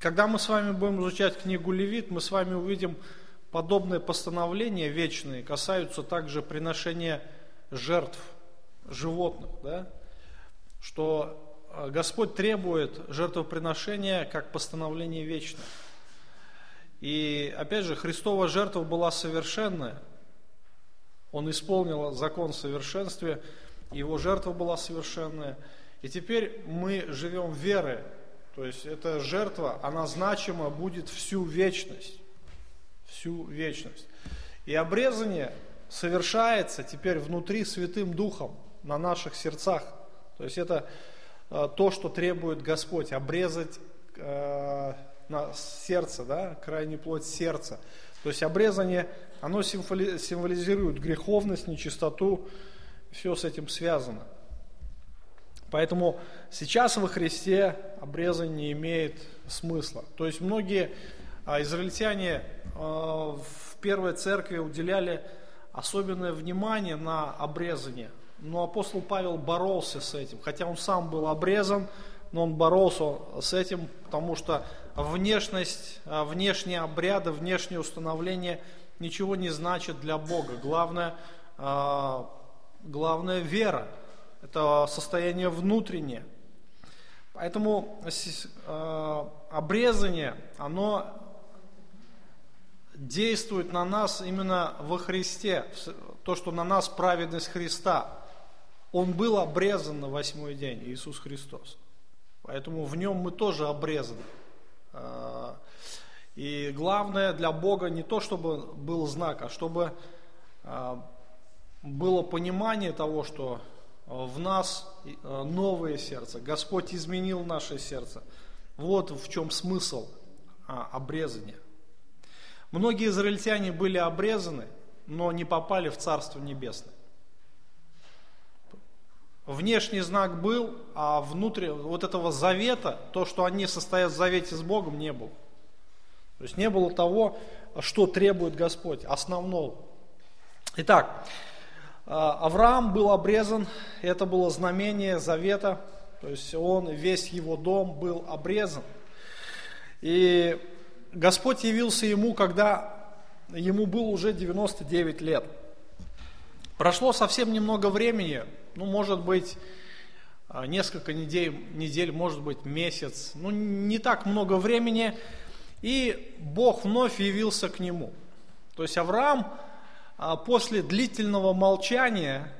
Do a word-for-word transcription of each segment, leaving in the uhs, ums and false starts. Когда мы с вами будем изучать книгу Левит, мы с вами увидим подобные постановления вечные, касаются также приношения жертв животных, да? Что Господь требует жертвоприношения как постановление вечное. И опять же, Христова жертва была совершенная. Он исполнил закон в совершенстве, его жертва была совершенная. И теперь мы живем верой. То есть эта жертва, она значима будет всю вечность. Всю вечность. И обрезание совершается теперь внутри Святым Духом, на наших сердцах. То есть это э, то, что требует Господь, обрезать э, на сердце, да, крайнюю плоть сердца. То есть обрезание, оно символизирует греховность, нечистоту, все с этим связано. Поэтому сейчас во Христе обрезание не имеет смысла. То есть многие израильтяне в первой церкви уделяли особенное внимание на обрезание. Но апостол Павел боролся с этим, хотя он сам был обрезан, но он боролся с этим, потому что внешность, внешние обряды, внешнее установление ничего не значит для Бога. Главное, главное вера. Это состояние внутреннее. Поэтому э, обрезание, оно действует на нас именно во Христе. То, что на нас праведность Христа. Он был обрезан на восьмой день, Иисус Христос. Поэтому в нем мы тоже обрезаны. Э, и главное для Бога не то, чтобы был знак, а чтобы э, было понимание того, что в нас новое сердце. Господь изменил наше сердце. Вот в чем смысл обрезания. Многие израильтяне были обрезаны, но не попали в Царство Небесное. Внешний знак был, а внутри вот этого завета, то, что они состоят в завете с Богом, не было. То есть не было того, что требует Господь, основного. Итак, Авраам был обрезан, это было знамение завета, то есть он, весь его дом был обрезан. И Господь явился ему, когда ему было уже девяносто девять лет. Прошло совсем немного времени, ну, может быть, несколько недель, недель, может быть, месяц, ну, не так много времени, и Бог вновь явился к нему. То есть Авраам после длительного молчания,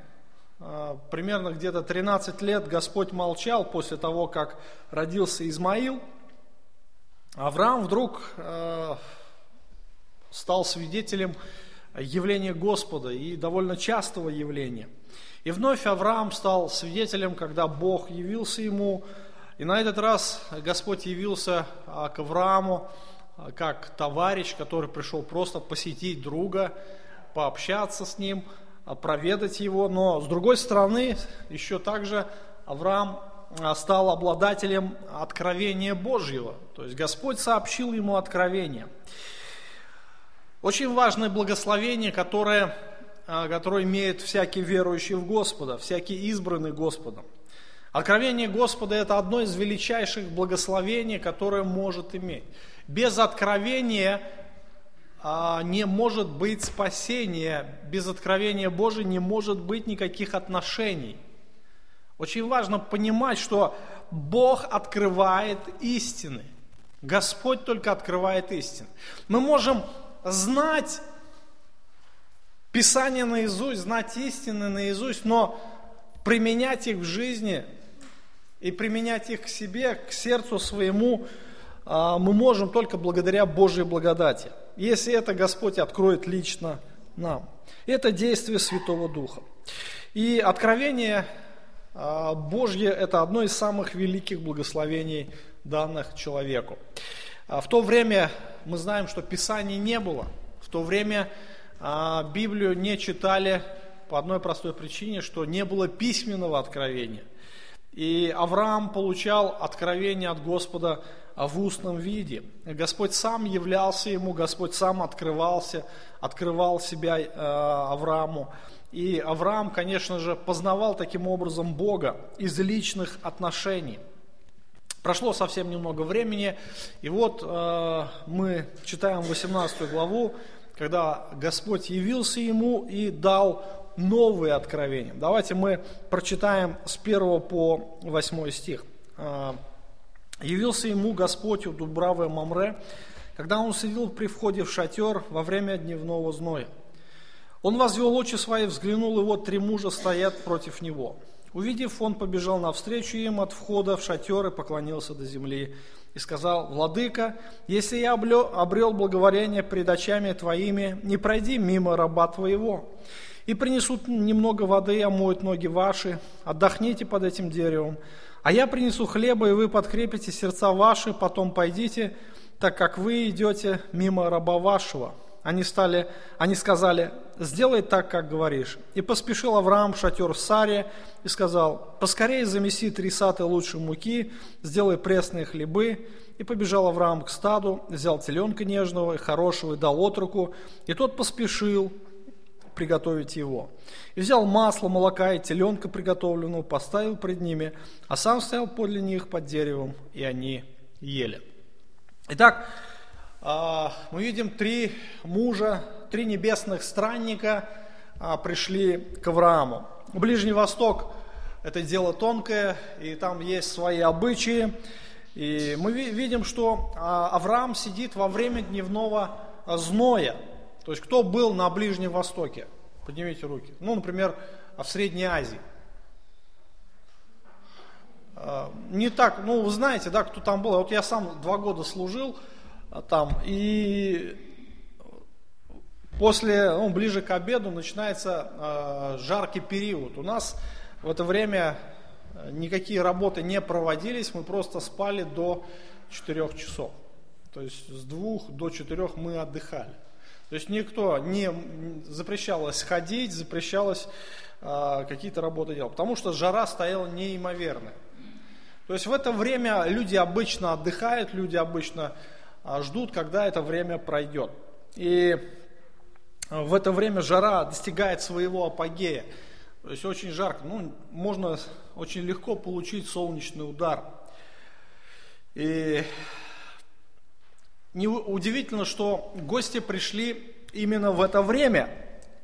примерно где-то тринадцать лет Господь молчал после того, как родился Измаил, Авраам вдруг стал свидетелем явления Господа и довольно частого явления. И вновь Авраам стал свидетелем, когда Бог явился ему. И на этот раз Господь явился к Аврааму как товарищ, который пришел просто посетить друга, пообщаться с ним, проведать его. Но с другой стороны, еще также Авраам стал обладателем откровения Божьего. То есть Господь сообщил ему откровение. Очень важное благословение, которое, которое имеет всякий верующий в Господа, всякий избранный Господом. Откровение Господа – это одно из величайших благословений, которое может иметь. Без откровения не может быть спасения, без откровения Божия не может быть никаких отношений. Очень важно понимать, что Бог открывает истины. Господь только открывает истины. Мы можем знать Писание наизусть, знать истины наизусть, но применять их в жизни и применять их к себе, к сердцу своему, мы можем только благодаря Божьей благодати, если это Господь откроет лично нам. Это действие Святого Духа. И откровение Божье – это одно из самых великих благословений, данных человеку. В то время мы знаем, что Писаний не было, в то время Библию не читали по одной простой причине, что не было письменного откровения. И Авраам получал откровение от Господа в устном виде. Господь сам являлся ему, Господь сам открывался, открывал себя э, Аврааму. И Авраам, конечно же, познавал таким образом Бога из личных отношений. Прошло совсем немного времени, и вот э, мы читаем восемнадцатую главу, когда Господь явился ему и дал новые откровения. Давайте мы прочитаем с первого по восьмой стих. «Явился ему Господь у Дубравы Мамре, когда он сидел при входе в шатер во время дневного зноя. Он возвел очи свои, взглянул, и вот три мужа стоят против него». Увидев, он побежал навстречу им от входа в шатер и поклонился до земли. И сказал: «Владыка, если я обрел благоволение пред очами твоими, не пройди мимо раба твоего. И принесут немного воды, и омоют ноги ваши, отдохните под этим деревом. А я принесу хлеба, и вы подкрепите сердца ваши, потом пойдите, так как вы идете мимо раба вашего». Они, стали, они сказали: «Сделай так, как говоришь». И поспешил Авраам в шатер в Саре и сказал: «Поскорее замеси три саты лучшей муки, сделай пресные хлебы». И побежал Авраам к стаду, взял теленка нежного и хорошего и дал отроку, и тот поспешил приготовить его. И взял масло, молока и теленка приготовленного, поставил пред ними, а сам стоял подле них под деревом, и они ели. Итак, мы видим, три мужа, три небесных странника пришли к Аврааму. Ближний Восток – это дело тонкое, и там есть свои обычаи. И мы видим, что Авраам сидит во время дневного зноя. То есть, кто был на Ближнем Востоке? Поднимите руки. Ну, например, в Средней Азии. Не так, ну, вы знаете, да, кто там был. Вот я сам два года служил там, и после, ну, ближе к обеду начинается э, жаркий период. У нас в это время никакие работы не проводились, мы просто спали до четырёх часов. То есть с двух до четырёх мы отдыхали. То есть никто не запрещалось ходить, запрещалось э, какие-то работы делать, потому что жара стояла неимоверная. То есть в это время люди обычно отдыхают, люди обычно ждут, когда это время пройдет. И в это время жара достигает своего апогея. То есть очень жарко. Ну, можно очень легко получить солнечный удар. И неудивительно, что гости пришли именно в это время.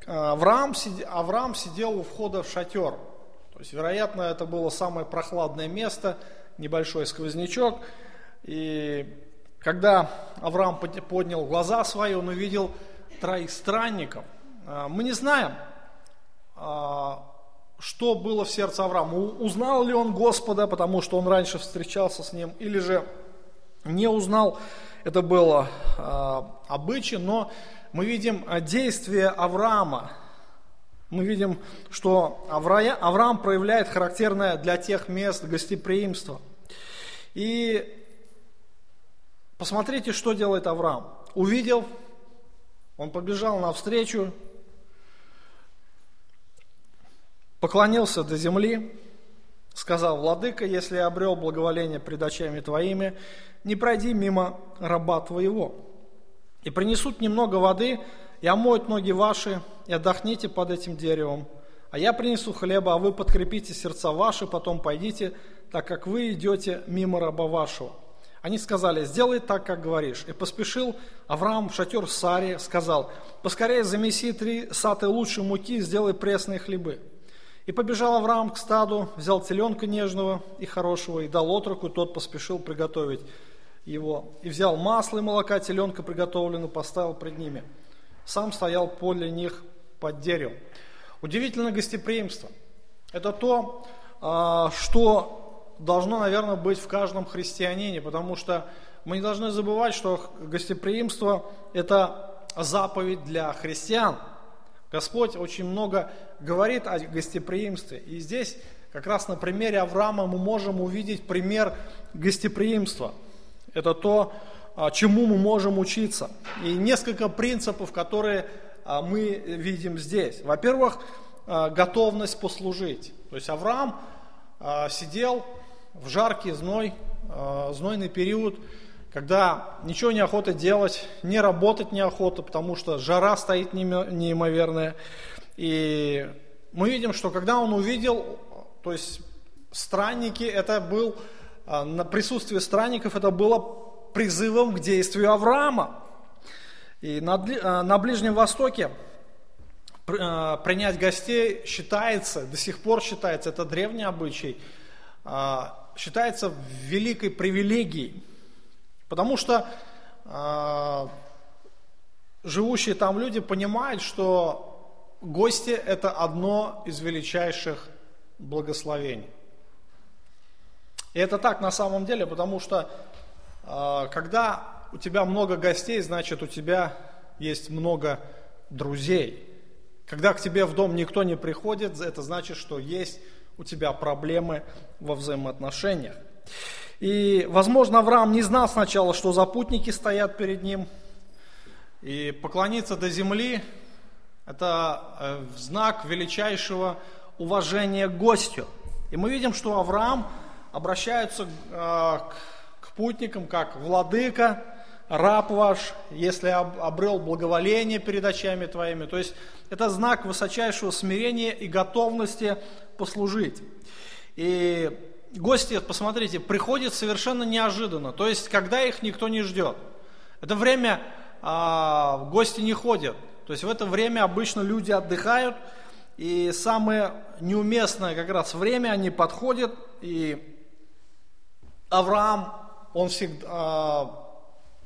Авраам, Авраам сидел у входа в шатер. То есть, вероятно, это было самое прохладное место, небольшой сквознячок. И когда Авраам поднял глаза свои, он увидел троих странников. Мы не знаем, что было в сердце Авраама. Узнал ли он Господа, потому что он раньше встречался с ним, или же не узнал. Это было обычай, но мы видим действие Авраама. Мы видим, что Авраам проявляет характерное для тех мест гостеприимство. И посмотрите, что делает Авраам. Увидел, он побежал навстречу, поклонился до земли, сказал: «Владыка, если я обрел благоволение пред очами твоими, не пройди мимо раба твоего. И принесут немного воды, и омоют ноги ваши, и отдохните под этим деревом. А я принесу хлеба, а вы подкрепите сердца ваши, потом пойдите, так как вы идете мимо раба вашего». Они сказали: «Сделай так, как говоришь». И поспешил Авраам в шатер Саре, сказал: «Поскорее замеси три саты лучшей муки, сделай пресные хлебы». И побежал Авраам к стаду, взял теленка нежного и хорошего, и дал отроку, тот поспешил приготовить его. И взял масло и молока, теленка приготовленную, поставил пред ними. Сам стоял подле них под деревом. Удивительное гостеприимство. Это то, что должно, наверное, быть в каждом христианине, потому что мы не должны забывать, что гостеприимство – это заповедь для христиан. Господь очень много говорит о гостеприимстве. И здесь как раз на примере Авраама мы можем увидеть пример гостеприимства. Это то, чему мы можем учиться. И несколько принципов, которые мы видим здесь. Во-первых, готовность послужить. То есть Авраам сидел в жаркий зной, знойный период, когда ничего неохота делать, не работать неохота, потому что жара стоит неимоверная. И мы видим, что когда он увидел, то есть странники, это был на присутствие странников это было призывом к действию Авраама. И на, на Ближнем Востоке принять гостей считается, до сих пор считается, это древний обычай, считается великой привилегией. Потому что живущие там люди понимают, что гости – это одно из величайших благословений. И это так на самом деле, потому что э, когда у тебя много гостей, значит, у тебя есть много друзей. Когда к тебе в дом никто не приходит, это значит, что есть у тебя проблемы во взаимоотношениях. И, возможно, Авраам не знал сначала, что запутники стоят перед ним. И поклониться до земли – это э, знак величайшего уважения к гостю. И мы видим, что Авраам обращаются к путникам, как «владыка, раб ваш, если обрел благоволение перед очами твоими». То есть это знак высочайшего смирения и готовности послужить. И гости, посмотрите, приходят совершенно неожиданно, то есть когда их никто не ждет. Это время а, гости не ходят, то есть в это время обычно люди отдыхают, и самое неуместное как раз время, они подходят, и... Авраам, он всегда э,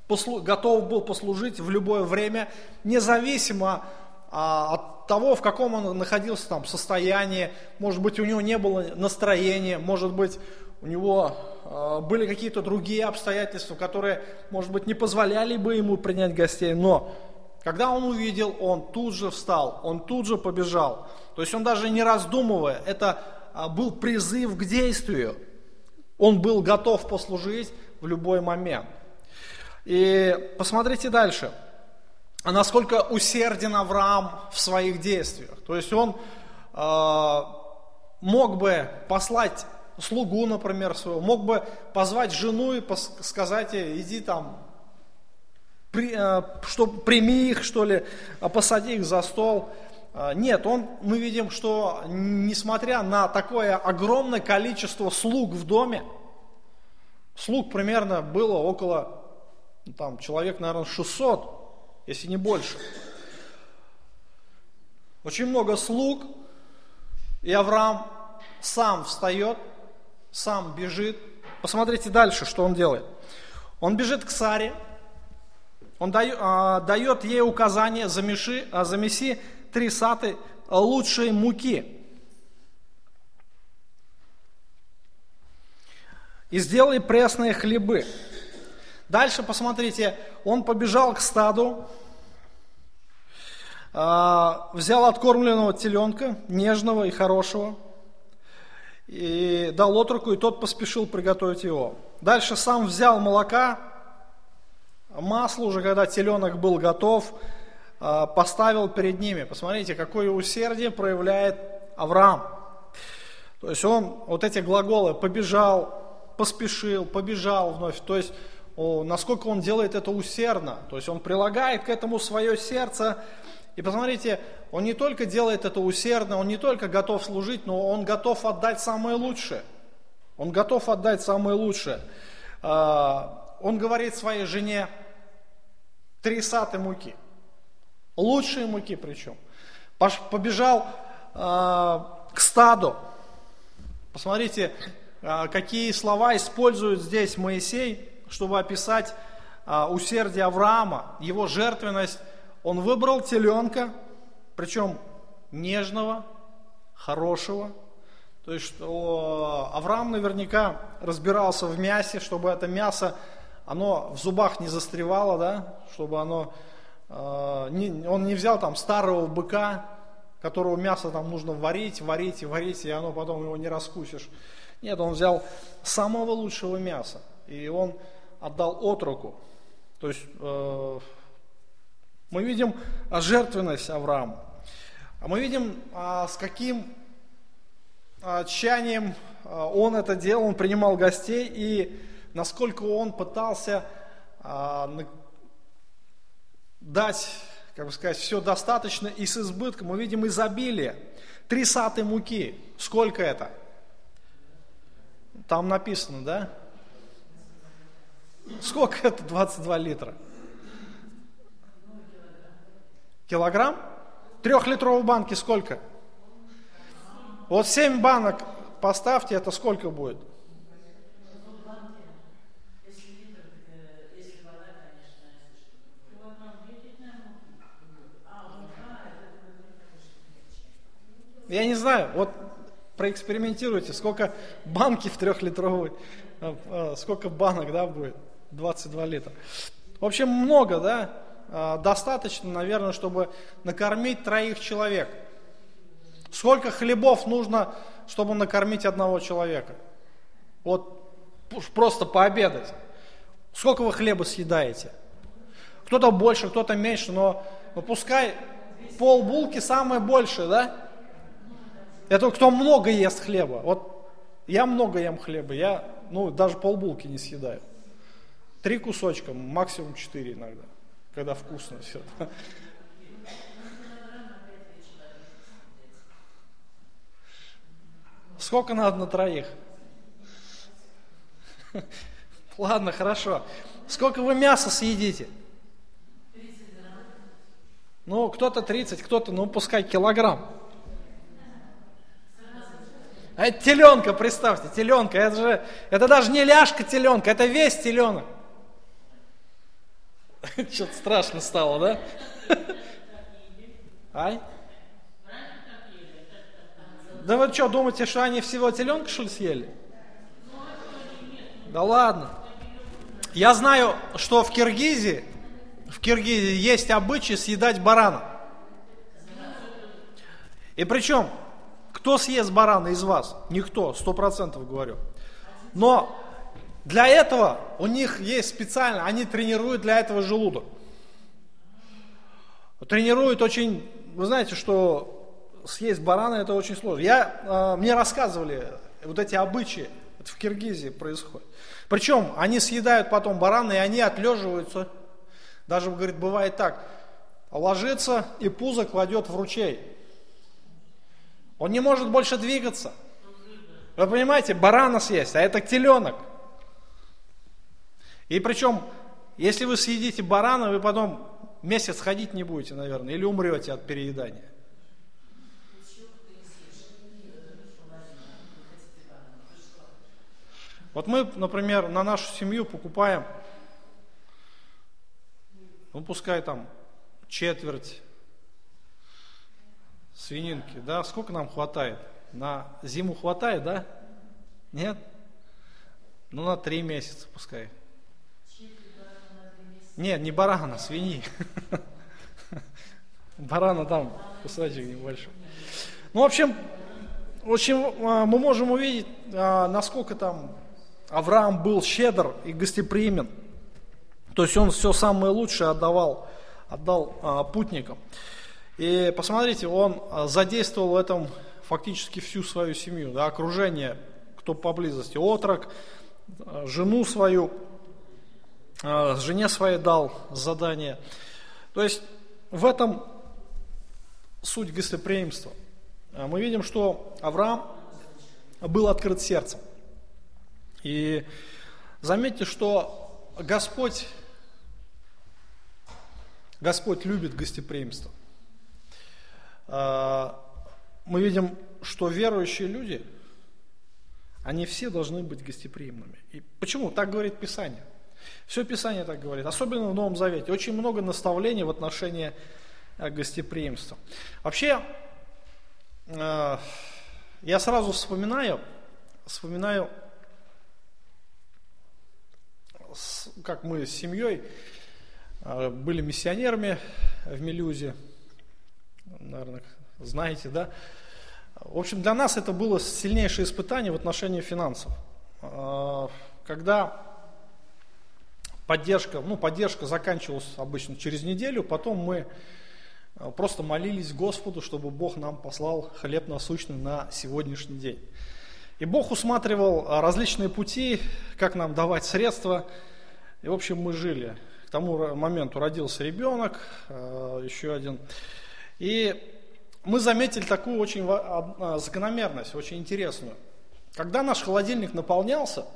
послу, готов был послужить в любое время, независимо э, от того, в каком он находился там состоянии. Может быть, у него не было настроения, может быть, у него э, были какие-то другие обстоятельства, которые, может быть, не позволяли бы ему принять гостей. Но когда он увидел, он тут же встал, он тут же побежал. То есть он даже не раздумывая, это э, был призыв к действию. Он был готов послужить в любой момент. И посмотрите дальше, насколько усерден Авраам в своих действиях. То есть он э, мог бы послать слугу, например, своего, мог бы позвать жену и пос- сказать ей, иди там, при, э, что, прими их, что ли, посади их за стол. Нет, он, мы видим, что несмотря на такое огромное количество слуг в доме, слуг примерно было около, там, человек, наверное, шестьсот, если не больше. Очень много слуг, и Авраам сам встает, сам бежит. Посмотрите дальше, что он делает. Он бежит к Саре, он дает, а, дает ей указание замеши, а, замеси три саты лучшей муки. И сделай пресные хлебы. Дальше, посмотрите, он побежал к стаду, взял откормленного теленка, нежного и хорошего, и дал отроку, и тот поспешил приготовить его. Дальше сам взял молока, масло уже, когда теленок был готов, поставил перед ними. Посмотрите, какое усердие проявляет Авраам. То есть он вот эти глаголы «побежал», «поспешил», «побежал» вновь. То есть о, насколько он делает это усердно. То есть он прилагает к этому свое сердце. И посмотрите, он не только делает это усердно, он не только готов служить, но он готов отдать самое лучшее. Он готов отдать самое лучшее. Он говорит своей жене «три саты муки». Лучшие муки причем. Побежал э, к стаду. Посмотрите, э, какие слова использует здесь Моисей, чтобы описать э, усердие Авраама, его жертвенность. Он выбрал теленка, причем нежного, хорошего. То есть что Авраам наверняка разбирался в мясе, чтобы это мясо, оно в зубах не застревало, да, чтобы оно... Он не взял там старого быка, которого мясо там нужно варить, варить и варить, и оно потом его не раскусишь. Нет, он взял самого лучшего мяса, и он отдал отроку. То есть э, мы видим жертвенность Авраама. Мы видим, с каким тщанием он это делал, он принимал гостей, и насколько он пытался... Э, дать, как бы сказать, все достаточно и с избытком. Мы видим изобилие. Три саты муки. Сколько это? Там написано, да? Сколько это двадцать два литра? Килограмм? Трехлитровой банки сколько? Вот семь банок поставьте, это сколько будет? Я не знаю, вот проэкспериментируйте, сколько банки в трехлитровой, сколько банок, да, будет? двадцать два литра. В общем, много, да? Достаточно, наверное, чтобы накормить троих человек. Сколько хлебов нужно, чтобы накормить одного человека? Вот просто пообедать. Сколько вы хлеба съедаете? Кто-то больше, кто-то меньше, но ну, пускай полбулки самое большее, да? Это кто много ест хлеба. Вот я много ем хлеба, я ну, даже полбулки не съедаю. Три кусочка, максимум четыре иногда, когда вкусно все. Сколько надо на троих? Ладно, хорошо. Сколько вы мяса съедите? Ну, кто-то тридцать, кто-то, ну, пускай килограмм. А это теленка, представьте, теленка, это же, это даже не ляжка теленка, это весь теленок. Что-то страшно стало, да? Ай? Да вы что, думаете, что они всего теленка, что ли, съели? Да ладно. Я знаю, что в Киргизии, в Киргизии есть обычай съедать барана. И причем... Кто съест барана из вас? Никто, сто процентов говорю. Но для этого у них есть специально, они тренируют для этого желудок. Тренируют очень, вы знаете, что съесть барана это очень сложно. Я, мне рассказывали вот эти обычаи, это в Киргизии происходит. Причем они съедают потом барана и они отлеживаются. Даже, говорит, бывает так, ложится и пузо кладет в ручей. Он не может больше двигаться. Вы понимаете, барана съесть, а это теленок. И причем, если вы съедите барана, вы потом месяц ходить не будете, наверное, или умрете от переедания. Вот мы, например, на нашу семью покупаем, ну пускай там четверть, свининки, да, сколько нам хватает? На зиму хватает, да? Нет? Ну, на три месяца пускай. Нет, не барана, свиньи. Барана там, кусочек небольшой. Ну, в общем, в общем, мы можем увидеть, насколько там Авраам был щедр и гостеприимен. То есть он все самое лучшее отдавал, отдал путникам. И посмотрите, он задействовал в этом фактически всю свою семью, да, окружение, кто поблизости, отрок, жену свою, жене своей дал задание. То есть в этом суть гостеприимства. Мы видим, что Авраам был открыт сердцем. И заметьте, что Господь, Господь любит гостеприимство. Мы видим, что верующие люди, они все должны быть гостеприимными. И почему? Так говорит Писание. Все Писание так говорит, особенно в Новом Завете. Очень много наставлений в отношении гостеприимства. Вообще, я сразу вспоминаю, вспоминаю, как мы с семьей были миссионерами в Милюзе. Наверное, знаете, да? В общем, для нас это было сильнейшее испытание в отношении финансов. Когда поддержка, ну, поддержка заканчивалась обычно через неделю, потом мы просто молились Господу, чтобы Бог нам послал хлеб насущный на сегодняшний день. И Бог усматривал различные пути, как нам давать средства. И, в общем, мы жили. К тому моменту родился ребенок, еще один. И мы заметили такую очень закономерность, очень интересную. Когда наш холодильник наполнялся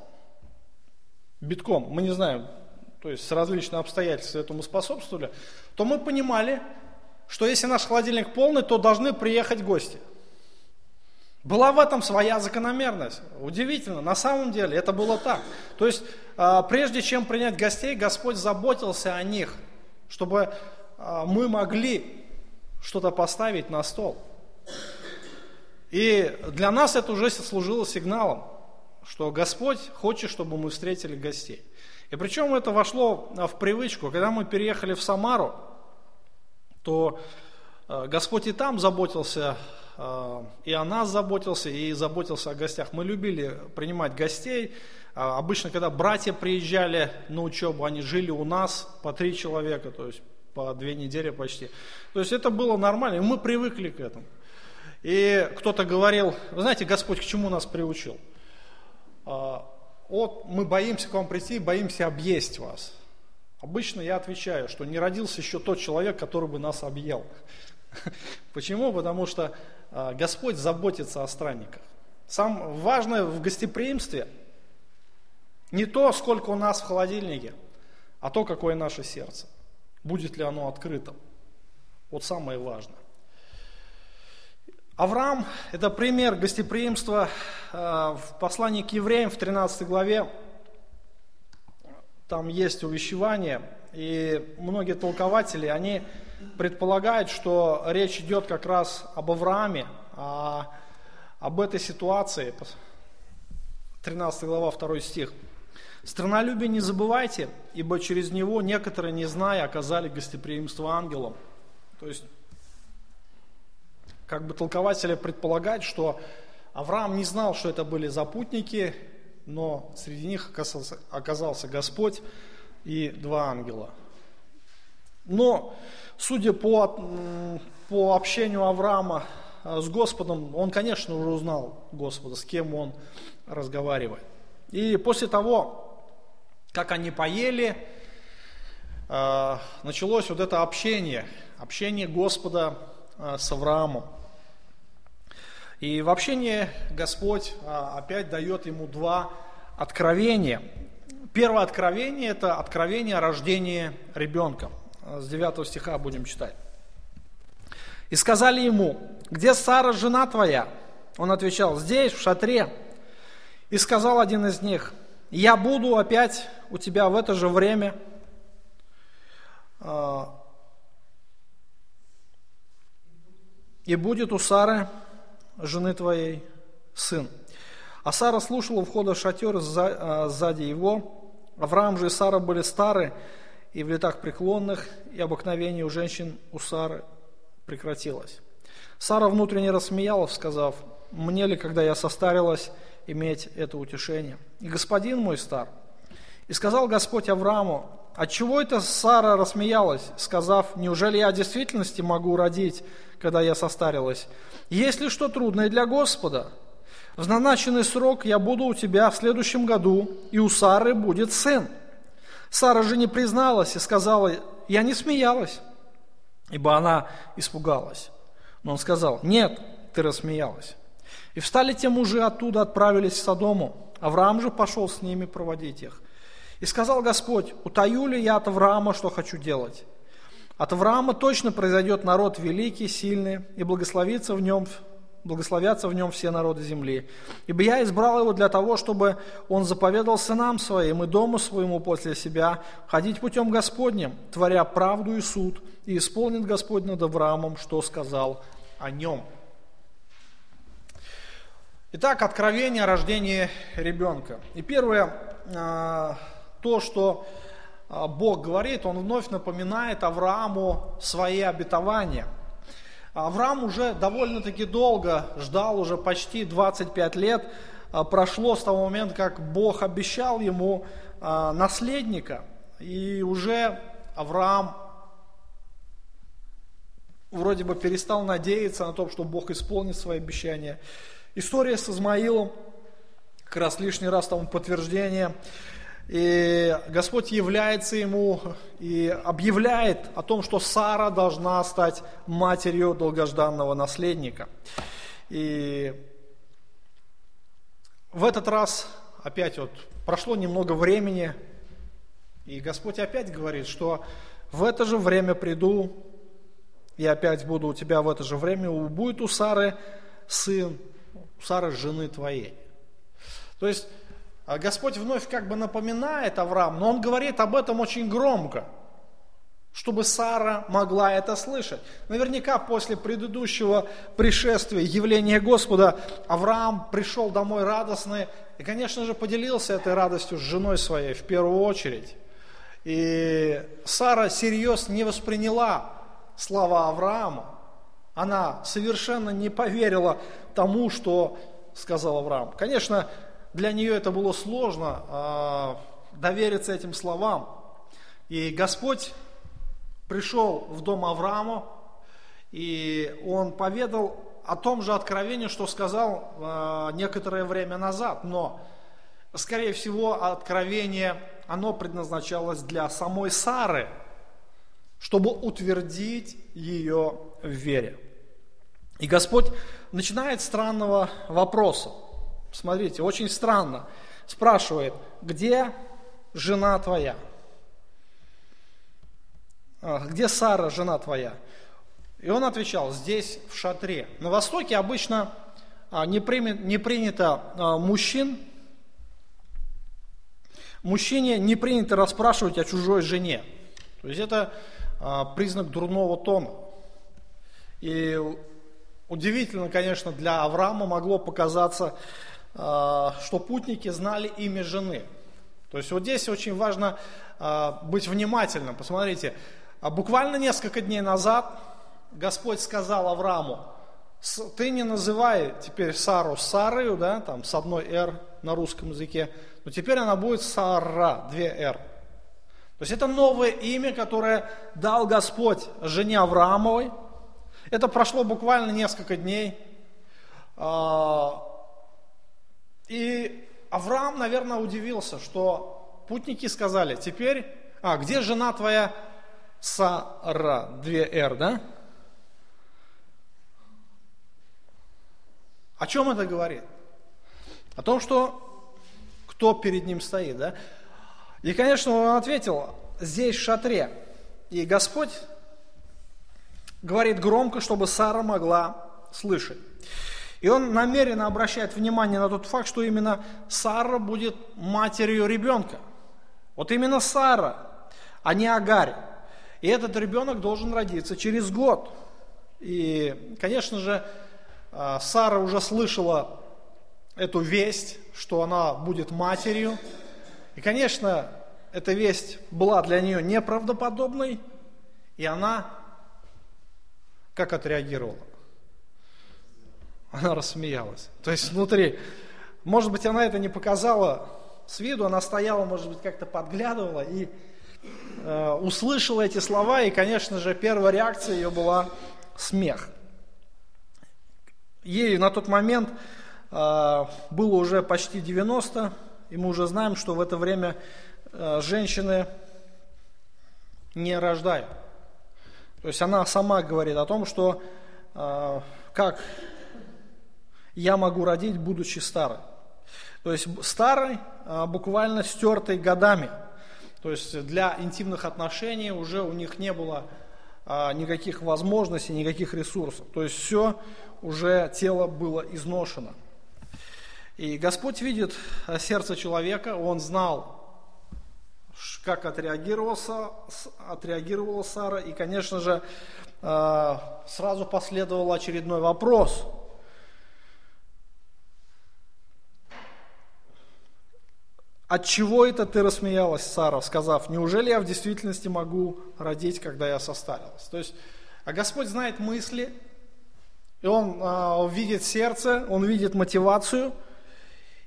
битком, мы не знаем, то есть различные обстоятельства этому способствовали, то мы понимали, что если наш холодильник полный, то должны приехать гости. Была в этом своя закономерность. Удивительно, на самом деле это было так. То есть, прежде чем принять гостей, Господь заботился о них, чтобы мы могли что-то поставить на стол. И для нас это уже служило сигналом, что Господь хочет, чтобы мы встретили гостей. И причем это вошло в привычку. Когда мы переехали в Самару, то Господь и там заботился, и о нас заботился, и заботился о гостях. Мы любили принимать гостей. Обычно, когда братья приезжали на учебу, они жили у нас по три человека, то есть по две недели почти. То есть это было нормально, и мы привыкли к этому. И кто-то говорил, вы знаете, Господь к чему нас приучил? Вот мы боимся к вам прийти, боимся объесть вас. Обычно я отвечаю, что не родился еще тот человек, который бы нас объел. Почему? Потому что Господь заботится о странниках. Самое важное в гостеприимстве не то, сколько у нас в холодильнике, а то, какое наше сердце. Будет ли оно открытым? Вот самое важное. Авраам – это пример гостеприимства. В послании к евреям в тринадцатой главе там есть увещевание, и многие толкователи, они предполагают, что речь идет как раз об Аврааме, а об этой ситуации. тринадцатая глава, второй стих. «Странолюбие не забывайте, ибо через него некоторые, не зная, оказали гостеприимство ангелам». То есть, как бы толкователи предполагают, что Авраам не знал, что это были запутники, но среди них оказался, оказался Господь и два ангела. Но, судя по, по общению Авраама с Господом, он, конечно, уже узнал Господа, с кем он разговаривает. И после того, как они поели, началось вот это общение, общение Господа с Авраамом. И в общении Господь опять дает ему два откровения. Первое откровение – это откровение о рождении ребенка. С девятого стиха будем читать. «И сказали ему, где Сара, жена твоя? Он отвечал, здесь, в шатре. И сказал один из них, я буду опять у тебя в это же время». И будет у Сары, жены твоей, сын. А Сара слушала у входа в шатер сзади его. Авраам же и Сара были стары и в летах преклонных, и обыкновение у женщин у Сары прекратилось. Сара внутренне рассмеялась, сказав, мне ли, когда я состарилась, иметь это утешение? И господин мой стар. И сказал Господь Аврааму, отчего это Сара рассмеялась, сказав, неужели я в действительности могу родить, когда я состарилась? Есть ли что трудное для Господа? В назначенный срок я буду у тебя в следующем году, и у Сары будет сын. Сара же не призналась и сказала, я не смеялась, ибо она испугалась. Но он сказал, нет, ты рассмеялась. И встали те мужи оттуда, отправились в Содому. Авраам же пошел с ними проводить их. И сказал Господь, утаю ли я от Авраама, что хочу делать? От Авраама точно произойдет народ великий, сильный, и благословится в нем, благословятся в нем все народы земли. Ибо я избрал его для того, чтобы он заповедал сынам своим и дому своему после себя ходить путем Господним, творя правду и суд, и исполнит Господь над Авраамом, что сказал о нем». Итак, откровение о рождении ребенка. И первое, то, что Бог говорит, он вновь напоминает Аврааму свои обетования. Авраам уже довольно-таки долго ждал, уже почти двадцать пять лет прошло с того момента, как Бог обещал ему наследника. И уже Авраам вроде бы перестал надеяться на то, что Бог исполнит свои обещания. История с Измаилом, как раз лишний раз тому подтверждение. И Господь является ему и объявляет о том, что Сара должна стать матерью долгожданного наследника. И в этот раз, опять вот, прошло немного времени, И Господь опять говорит, что в это же время приду, и опять буду у тебя в это же время, будет у Сары сын, у Сары жены твоей. То есть Господь вновь как бы напоминает Аврааму, но он говорит об этом очень громко, чтобы Сара могла это слышать. Наверняка после предыдущего пришествия, явления Господа, Авраам пришел домой радостный и, конечно же, поделился этой радостью с женой своей в первую очередь. И Сара всерьез не восприняла слова Авраама. Она совершенно не поверила тому, что сказал Авраам. Конечно, для нее это было сложно э, довериться этим словам. И Господь пришел в дом Авраама, и он поведал о том же откровении, что сказал э, некоторое время назад. Но, скорее всего, откровение, оно предназначалось для самой Сары, чтобы утвердить ее в вере. И Господь начинает с странного вопроса. Смотрите, очень странно. Спрашивает, где жена твоя? Где Сара, жена твоя? И он отвечал, здесь, в шатре. На Востоке обычно не принято мужчин, мужчине не принято расспрашивать о чужой жене. То есть это признак дурного тона. И удивительно, конечно, для Авраама могло показаться, что путники знали имя жены. То есть вот здесь очень важно быть внимательным. Посмотрите, буквально несколько дней назад Господь сказал Аврааму, ты не называй теперь Сару Сарою, да, там с одной «р» на русском языке, но теперь она будет Сара, две «р». То есть это новое имя, которое дал Господь жене Авраамовой. Это прошло буквально несколько дней. И Авраам, наверное, удивился, что путники сказали, теперь, а, где жена твоя Сара, две «р», да? О чем это говорит? О том, что кто перед ним стоит, да? И, конечно, он ответил, здесь, в шатре. И Господь говорит громко, чтобы Сара могла слышать. И он намеренно обращает внимание на тот факт, что именно Сара будет матерью ребенка. Вот именно Сара, а не Агарь. И этот ребенок должен родиться через год. И, конечно же, Сара уже слышала эту весть, что она будет матерью. И, конечно, эта весть была для нее неправдоподобной, и она как отреагировала? Она рассмеялась. То есть внутри, может быть, она это не показала с виду, она стояла, может быть, как-то подглядывала и э, услышала эти слова, и, конечно же, первая реакция ее была смех. Ей на тот момент э, было уже почти девяносто, и мы уже знаем, что в это время э, женщины не рождают. То есть она сама говорит о том, что э, как... Я могу родить, будучи старой. То есть старой, буквально стертой годами. То есть для интимных отношений уже у них не было никаких возможностей, никаких ресурсов. То есть все уже тело было изношено. И Господь видит сердце человека, Он знал, как отреагировала Сара. И, конечно же, сразу последовал очередной вопрос. «Отчего это ты рассмеялась, Сара?» сказав, «Неужели я в действительности могу родить, когда я состарилась?» То есть, а Господь знает мысли, и Он а, видит сердце, Он видит мотивацию,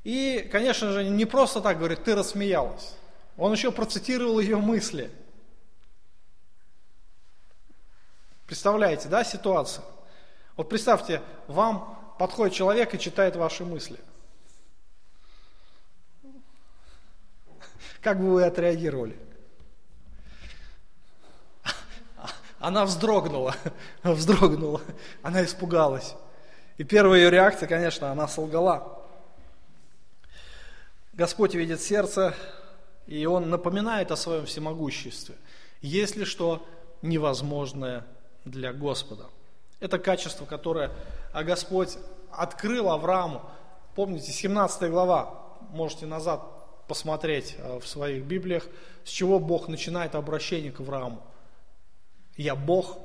и, конечно же, не просто так говорит «ты рассмеялась», Он еще процитировал ее мысли. Представляете, да, ситуацию? Вот представьте, вам подходит человек и читает ваши мысли. Как бы вы отреагировали? Она вздрогнула, вздрогнула, она испугалась. И первая ее реакция, конечно, она солгала. Господь видит сердце, И он напоминает о своем всемогуществе. Есть ли что невозможное для Господа? Это качество, которое Господь открыл Аврааму. Помните, семнадцатая глава, можете назад посмотреть в своих Библиях, с чего Бог начинает обращение к Аврааму. «Я Бог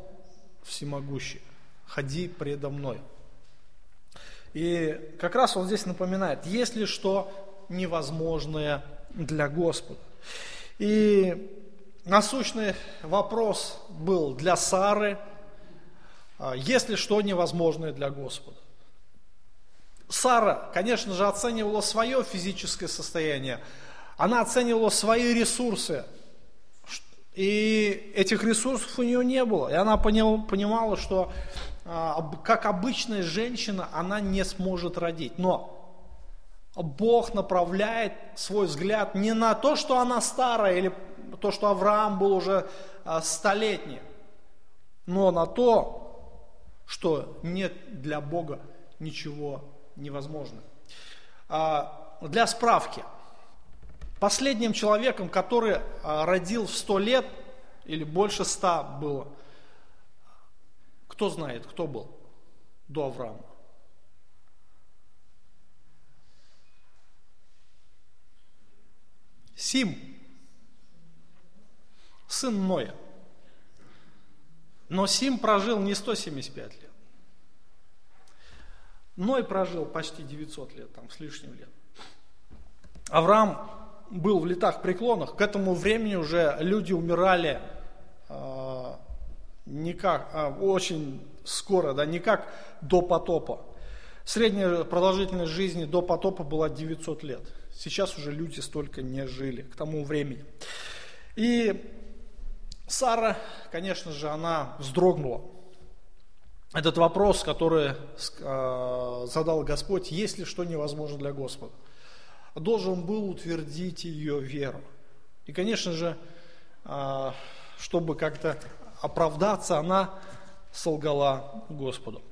всемогущий, ходи предо мной». И как раз он здесь напоминает, есть ли что невозможное для Господа. И насущный вопрос был для Сары, есть ли что невозможное для Господа. Сара, конечно же, оценивала свое физическое состояние, она оценивала свои ресурсы, и этих ресурсов у нее не было, и она понимала, что как обычная женщина она не сможет родить. Но Бог направляет свой взгляд не на то, что она старая, или то, что Авраам был уже столетний, но на то, что нет для Бога ничего невозможного. Для справки, последним человеком, который родил в сто лет, или больше ста было, кто знает, кто был до Авраама? Сим, сын Ноя. Но Сим прожил не сто семьдесят пять лет. Ной прожил почти девятьсот лет, там, с лишним лет. Авраам был в летах преклонных. К этому времени уже люди умирали э, никак, э, очень скоро, да, не как до потопа. Средняя продолжительность жизни до потопа была девятьсот лет. Сейчас уже люди столько не жили к тому времени. И Сара, конечно же, она вздрогнула. Этот вопрос, который задал Господь, есть ли что невозможно для Господа, должен был утвердить ее веру. И, конечно же, чтобы как-то оправдаться, она солгала Господу.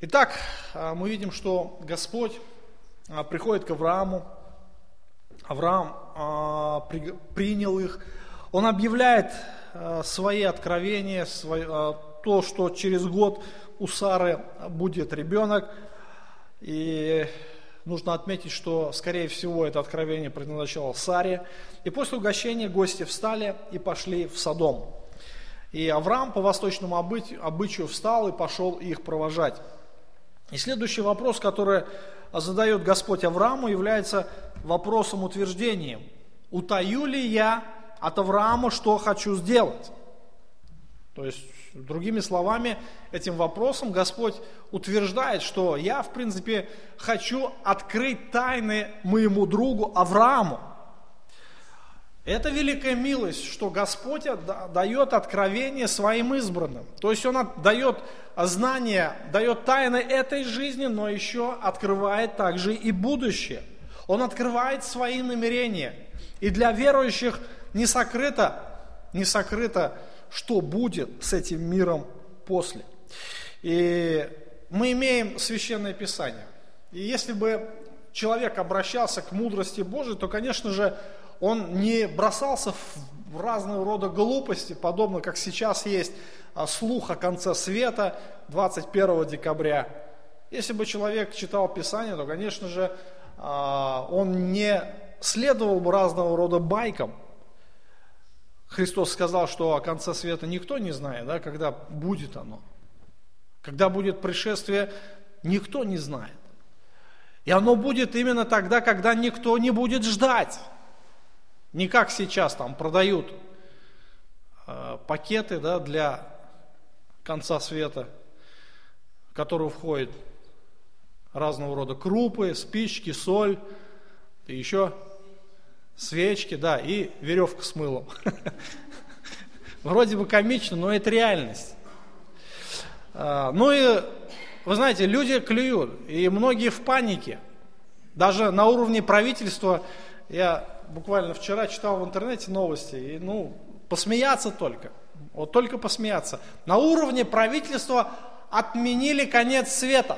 Итак, мы видим, что Господь приходит к Аврааму, Авраам а, при, принял их, он объявляет а, свои откровения, свой, а, то, что через год у Сары будет ребенок. И нужно отметить, что, скорее всего, это откровение предназначало Саре. И после угощения гости встали и пошли в Содом. И Авраам по восточному обычаю встал и пошел их провожать. И следующий вопрос, который задает Господь Аврааму, является вопросом утверждением. Утаю ли я от Авраама, что хочу сделать? То есть, другими словами, этим вопросом Господь утверждает, что я, в принципе, хочу открыть тайны моему другу Аврааму. Это великая милость, что Господь дает откровение своим избранным. То есть Он дает знания, дает тайны этой жизни, но еще открывает также и будущее. Он открывает свои намерения. И для верующих не сокрыто, не сокрыто, что будет с этим миром после. И мы имеем Священное Писание. И если бы человек обращался к мудрости Божией, то, конечно же, он не бросался в разного рода глупости, подобно как сейчас есть слух о конце света двадцать первого декабря. Если бы человек читал Писание, то, конечно же, он не следовал бы разного рода байкам. Христос сказал, что о конце света никто не знает, да, когда будет оно. Когда будет пришествие, никто не знает. И оно будет именно тогда, когда никто не будет ждать. Не как сейчас там продают э, пакеты, да, для конца света, в которые входят разного рода крупы, спички, соль, и еще свечки, да, и веревка с мылом. Вроде бы комично, но это реальность. Ну и, вы знаете, люди клюют, и многие в панике. Даже на уровне правительства я... Буквально вчера читал в интернете новости, и, ну, посмеяться только, вот только посмеяться. На уровне правительства отменили конец света.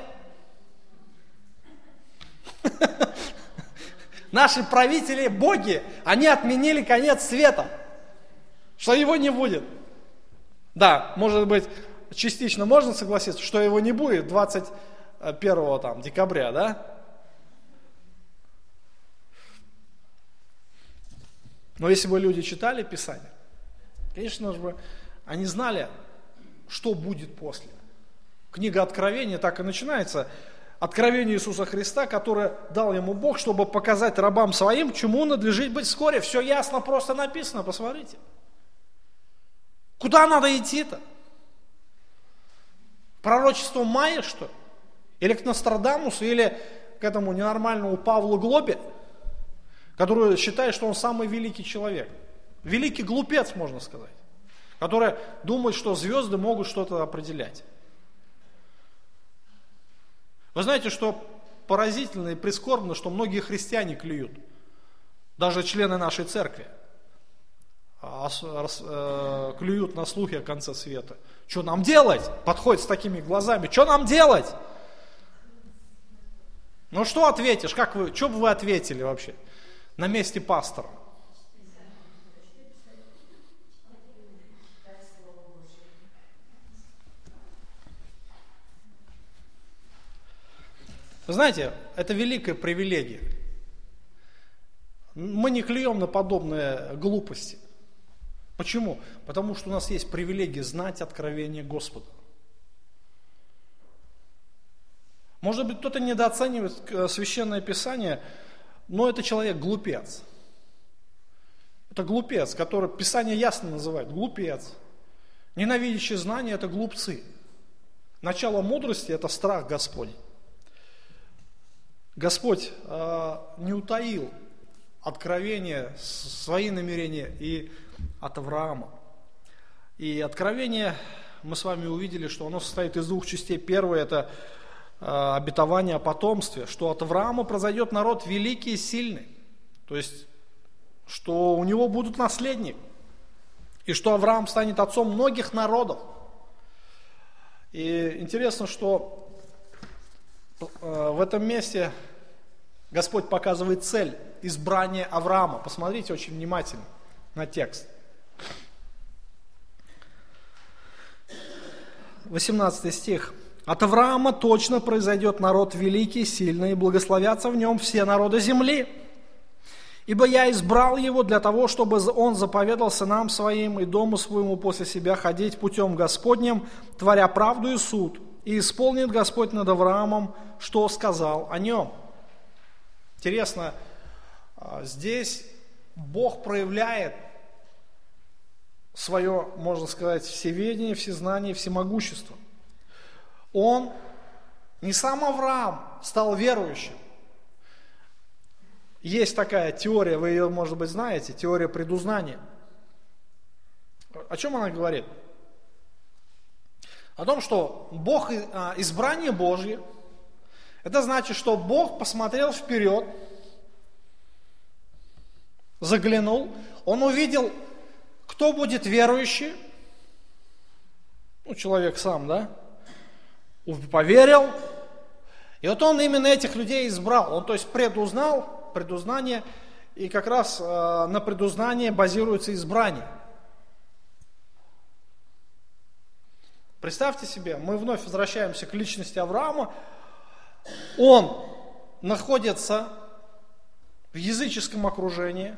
наши правители, боги, они отменили конец света, что его не будет. Да, может быть, частично можно согласиться, что его не будет двадцать первого там, декабря, да? Но если бы люди читали Писание, конечно же, они знали, что будет после. Книга Откровения так и начинается. Откровение Иисуса Христа, которое дал ему Бог, чтобы показать рабам своим, чему надлежит быть вскоре. Все ясно, просто написано, посмотрите. Куда надо идти-то? Пророчество Майя, что ли? Или к Нострадамусу, или к этому ненормальному Павлу Глобе, который считает, что он самый великий человек. Великий глупец, можно сказать, который думает, что звезды могут что-то определять. Вы знаете, что поразительно и прискорбно, что многие христиане клюют, даже члены нашей церкви клюют на слухи о конце света. Что нам делать? Подходят с такими глазами. Что нам делать? Ну что ответишь? Как вы, что бы вы ответили вообще на месте пастора? Вы знаете, это великая привилегия. Мы не клюем на подобные глупости. Почему? Потому что у нас есть привилегия знать откровение Господа. Может быть, кто-то недооценивает Священное Писание, но это человек глупец. Это глупец, который Писание ясно называет глупец. Ненавидящие знания – это глупцы. Начало мудрости – это страх Господень. Господь э, не утаил откровение, свои намерения и от Авраама. И откровение, мы с вами увидели, что оно состоит из двух частей. Первое – это э, обетование о потомстве, что от Авраама произойдет народ великий и сильный. То есть, что у него будут наследники, и что Авраам станет отцом многих народов. И интересно, что э, в этом месте Господь показывает цель избрания Авраама. Посмотрите очень внимательно на текст. восемнадцатый стих. «От Авраама точно произойдет народ великий, сильный, и благословятся в нем все народы земли. Ибо я избрал его для того, чтобы он заповедал сынам своим и дому своему после себя ходить путем Господним, творя правду и суд, и исполнит Господь над Авраамом, что сказал о нем». Интересно, здесь Бог проявляет свое, можно сказать, всеведение, всезнание, всемогущество. Он, не сам Авраам, стал верующим. Есть такая теория, вы ее, может быть, знаете, теория предузнания. О чем она говорит? О том, что Бог, избрание Божье, это значит, что Бог посмотрел вперед, заглянул, он увидел, кто будет верующий, ну, человек сам, да, поверил, и вот он именно этих людей избрал, он, то есть, предузнал, предузнание, и как раз э, на предузнание базируется избрание. Представьте себе, мы вновь возвращаемся к личности Авраама. Он находится в языческом окружении,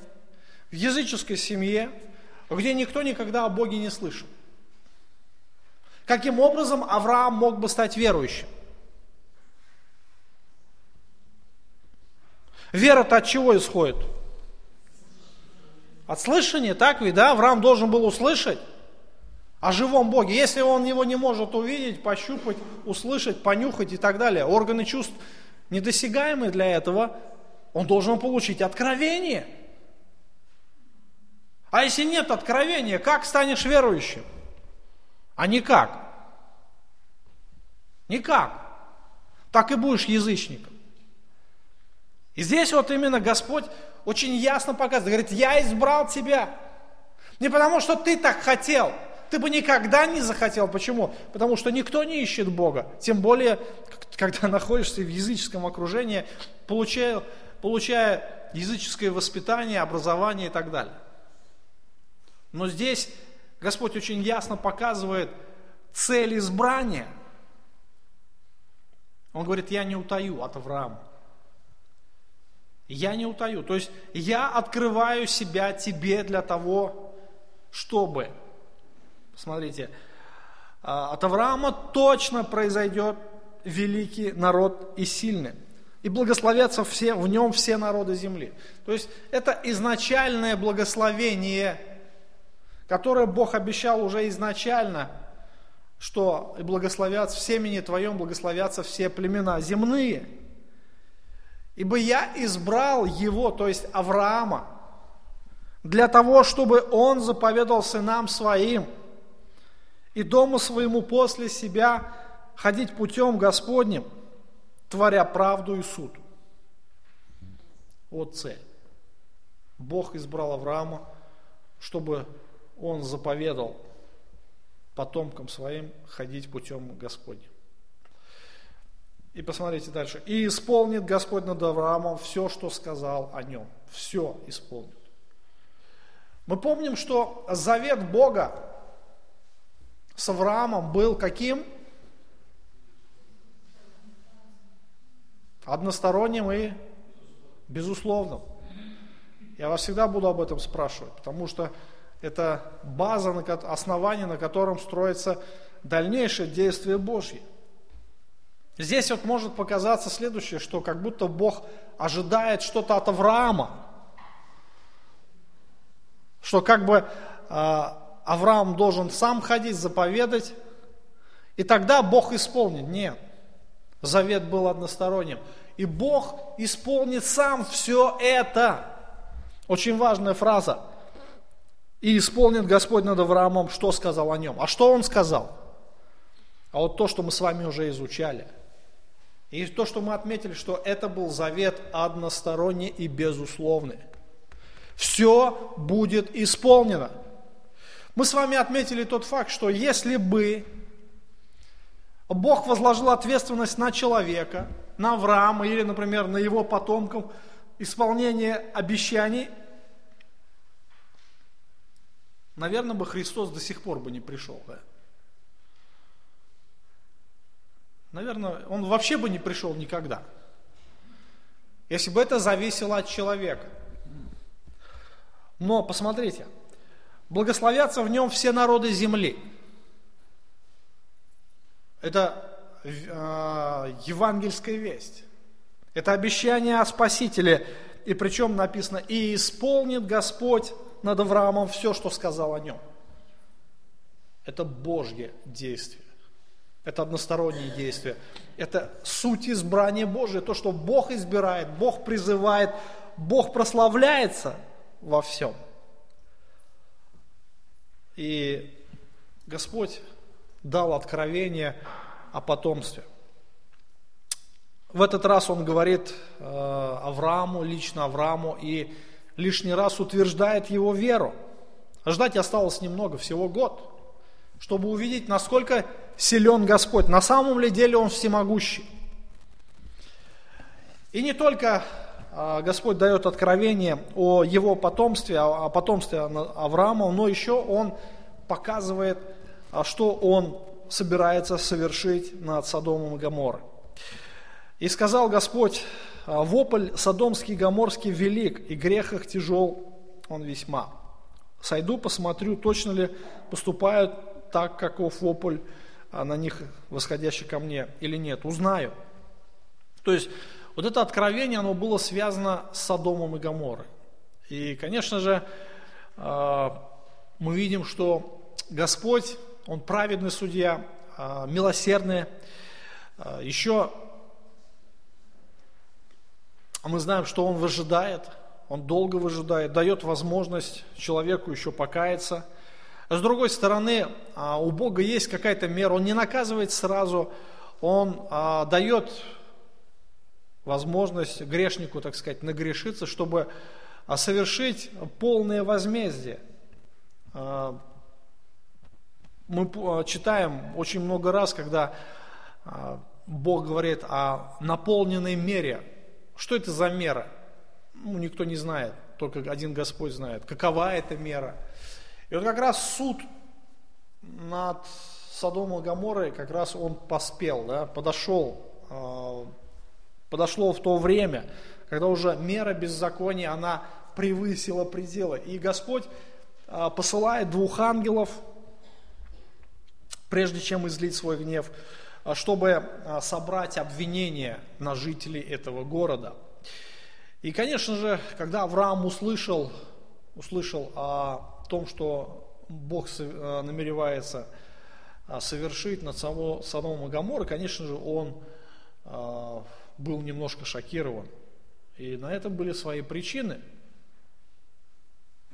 в языческой семье, где никто никогда о Боге не слышал. Каким образом Авраам мог бы стать верующим? Вера-то от чего исходит? От слышания, так ведь, да? Авраам должен был услышать о живом Боге. Если он его не может увидеть, пощупать, услышать, понюхать и так далее, органы чувств недосягаемые для этого, он должен получить откровение. А если нет откровения, как станешь верующим? А никак. Никак. Так и будешь язычником. И здесь вот именно Господь очень ясно показывает. Говорит, я избрал тебя. Не потому, что ты так хотел. Ты бы никогда не захотел. Почему? Потому что никто не ищет Бога. Тем более, когда находишься в языческом окружении, получая получая языческое воспитание, образование и так далее. Но здесь Господь очень ясно показывает цель избрания. Он говорит, я не утаю от Авраама. Я не утаю. То есть я открываю себя тебе для того, чтобы... Смотрите, от Авраама точно произойдет великий народ и сильный. И благословятся все, в нем все народы земли. То есть это изначальное благословение, которое Бог обещал уже изначально, что благословятся в семени твоем, благословятся все племена земные. Ибо я избрал его, то есть Авраама, для того, чтобы он заповедал сынам своим и дому своему после себя ходить путем Господним, творя правду и суд. Вот цель. Бог избрал Авраама, чтобы он заповедал потомкам своим ходить путем Господним. И посмотрите дальше. И исполнит Господь над Авраамом все, что сказал о нем. Все исполнит. Мы помним, что завет Бога с Авраамом был каким? Односторонним и безусловным. Я вас всегда буду об этом спрашивать, потому что это база, основание, на котором строится дальнейшее действие Божье. Здесь вот может показаться следующее, что как будто Бог ожидает что-то от Авраама. Что как бы э, Авраам должен сам ходить, заповедать, и тогда Бог исполнит. Нет, завет был односторонним. И Бог исполнит сам все это. Очень важная фраза. И исполнит Господь над Авраамом, что сказал о нем. А что он сказал? А вот то, что мы с вами уже изучали. И то, что мы отметили, что это был завет односторонний и безусловный. Все будет исполнено. Мы с вами отметили тот факт, что если бы Бог возложил ответственность на человека, на Авраама или, например, на его потомков, исполнение обещаний, наверное, бы Христос до сих пор бы не пришел. Да? Наверное, он вообще бы не пришел никогда, если бы это зависело от человека. Но посмотрите, благословятся в нем все народы земли. Это э, евангельская весть. Это обещание о Спасителе. И причем написано, и исполнит Господь над Авраамом все, что сказал о нем. Это Божье действие. Это односторонние действия. Это суть избрания Божия. То, что Бог избирает, Бог призывает, Бог прославляется во всем. И Господь дал откровение о потомстве. В этот раз он говорит Аврааму, лично Аврааму, и лишний раз утверждает его веру. Ждать осталось немного, всего год, чтобы увидеть, насколько силен Господь. На самом ли деле Он всемогущий? И не только Господь дает откровение о его потомстве, о потомстве Авраама, но еще Он показывает, что Он собирается совершить над Содомом и Гоморрой. «И сказал Господь, вопль содомский и гоморский велик, и грех их тяжел он весьма. Сойду, посмотрю, точно ли поступают так, каков вопль на них, восходящий ко мне, или нет, узнаю». То есть, вот это откровение, оно было связано с Содомом и Гоморрой. И, конечно же, мы видим, что Господь, Он праведный судья, милосердный. Еще мы знаем, что Он выжидает, Он долго выжидает, дает возможность человеку еще покаяться. С другой стороны, у Бога есть какая-то мера, Он не наказывает сразу, Он а, дает возможность грешнику, так сказать, нагрешиться, чтобы совершить полное возмездие. Мы читаем очень много раз, когда Бог говорит о наполненной мере. Что это за мера? ну, никто не знает, только один Господь знает, какова эта мера. И вот как раз суд над Содомом и Гоморрой, как раз он поспел, да, подошел, э, подошло в то время, когда уже мера беззакония, она превысила пределы. И Господь э, посылает двух ангелов, прежде чем излить свой гнев, чтобы собрать обвинения на жителей этого города. И, конечно же, когда Авраам услышал, услышал о том, что Бог намеревается совершить над Содомом и Гоморрой, конечно же, он был немножко шокирован. И на это были свои причины.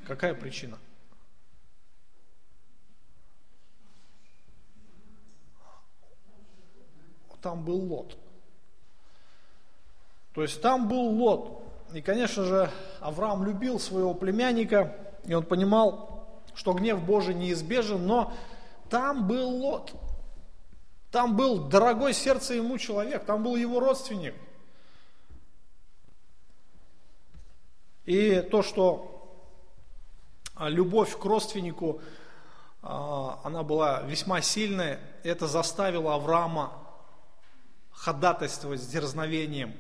Какая причина? Там был Лот. То есть там был Лот. И, конечно же, Авраам любил своего племянника, и он понимал, что гнев Божий неизбежен, но там был Лот. Там был дорогой сердце ему человек, там был его родственник. И то, что любовь к родственнику, она была весьма сильная, это заставило Авраама ходатайствовать с дерзновением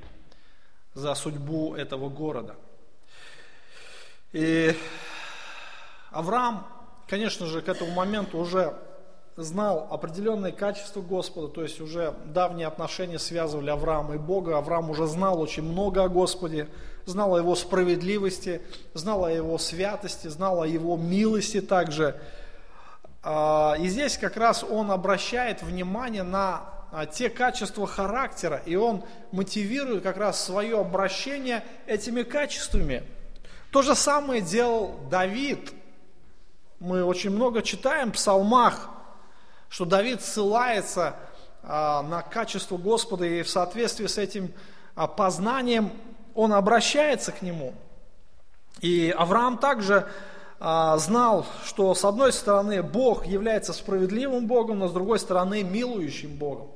за судьбу этого города. И Авраам, конечно же, к этому моменту уже знал определенные качества Господа, то есть уже давние отношения связывали Авраама и Бога. Авраам уже знал очень много о Господе, знал о Его справедливости, знал о Его святости, знал о Его милости также. И здесь как раз он обращает внимание на те качества характера, и он мотивирует как раз свое обращение этими качествами. То же самое делал Давид. Мы очень много читаем в псалмах, что Давид ссылается а, на качество Господа, и в соответствии с этим а, познанием он обращается к Нему. И Авраам также а, знал, что с одной стороны Бог является справедливым Богом, но с другой стороны милующим Богом.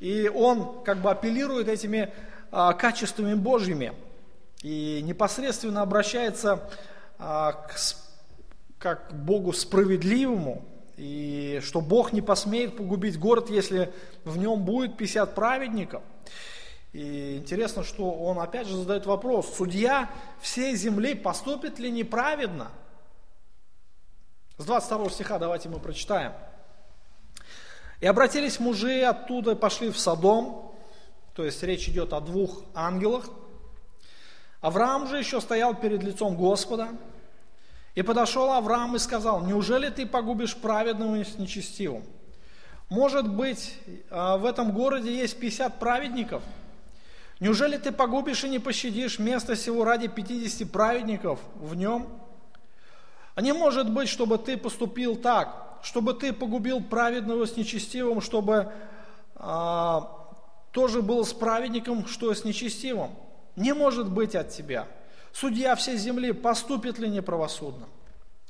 И он как бы апеллирует этими а, качествами Божьими и непосредственно обращается а, к, как к Богу справедливому, и что Бог не посмеет погубить город, если в нем будет пятьдесят праведников. И интересно, что он опять же задает вопрос: судья всей земли поступит ли неправедно? С двадцать второго стиха давайте мы прочитаем. «И обратились мужи оттуда и пошли в Содом», то есть речь идет о двух ангелах. «Авраам же еще стоял перед лицом Господа, и подошел Авраам и сказал: неужели ты погубишь праведного с нечестивым? Может быть, в этом городе есть пятьдесят праведников? Неужели ты погубишь и не пощадишь место сего ради пятидесяти праведников в нем? А не может быть, чтобы ты поступил так, чтобы ты погубил праведного с нечестивым, чтобы а, тоже был с праведником, что с нечестивым. Не может быть от тебя. Судья всей земли поступит ли неправосудно?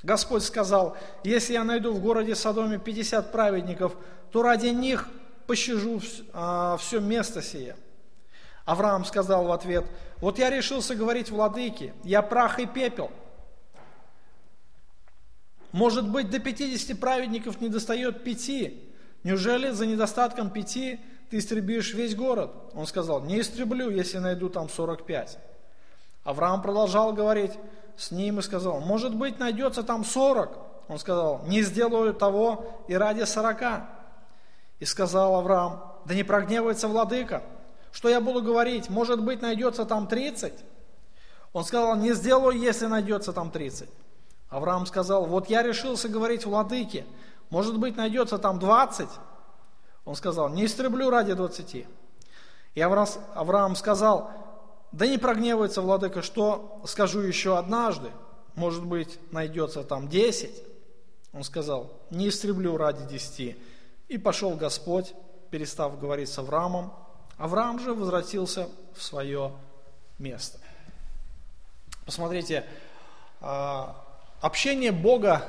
Господь сказал: если я найду в городе Содоме пятьдесят праведников, то ради них пощажу а, все место сие. Авраам сказал в ответ: вот я решился говорить владыке, я прах и пепел. Может быть, до пятидесяти праведников не достает пяти. Неужели за недостатком пяти ты истребишь весь город? Он сказал: не истреблю, если найду там сорок пять. Авраам продолжал говорить с ним и сказал: может быть, найдется там сорок. Он сказал: не сделаю того и ради сорока. И сказал Авраам: да не прогневается владыка, что я буду говорить, может быть, найдется там тридцать. Он сказал: не сделаю, если найдется там тридцать. Авраам сказал: вот я решился говорить владыке, может быть, найдется там двадцать. Он сказал: не истреблю ради двадцати. И Авраам сказал: да не прогневается владыка, что скажу еще однажды, может быть, найдется там десять. Он сказал: не истреблю ради десяти. И пошел Господь, перестав говорить с Авраамом. Авраам же возвратился в свое место. Посмотрите, общение Бога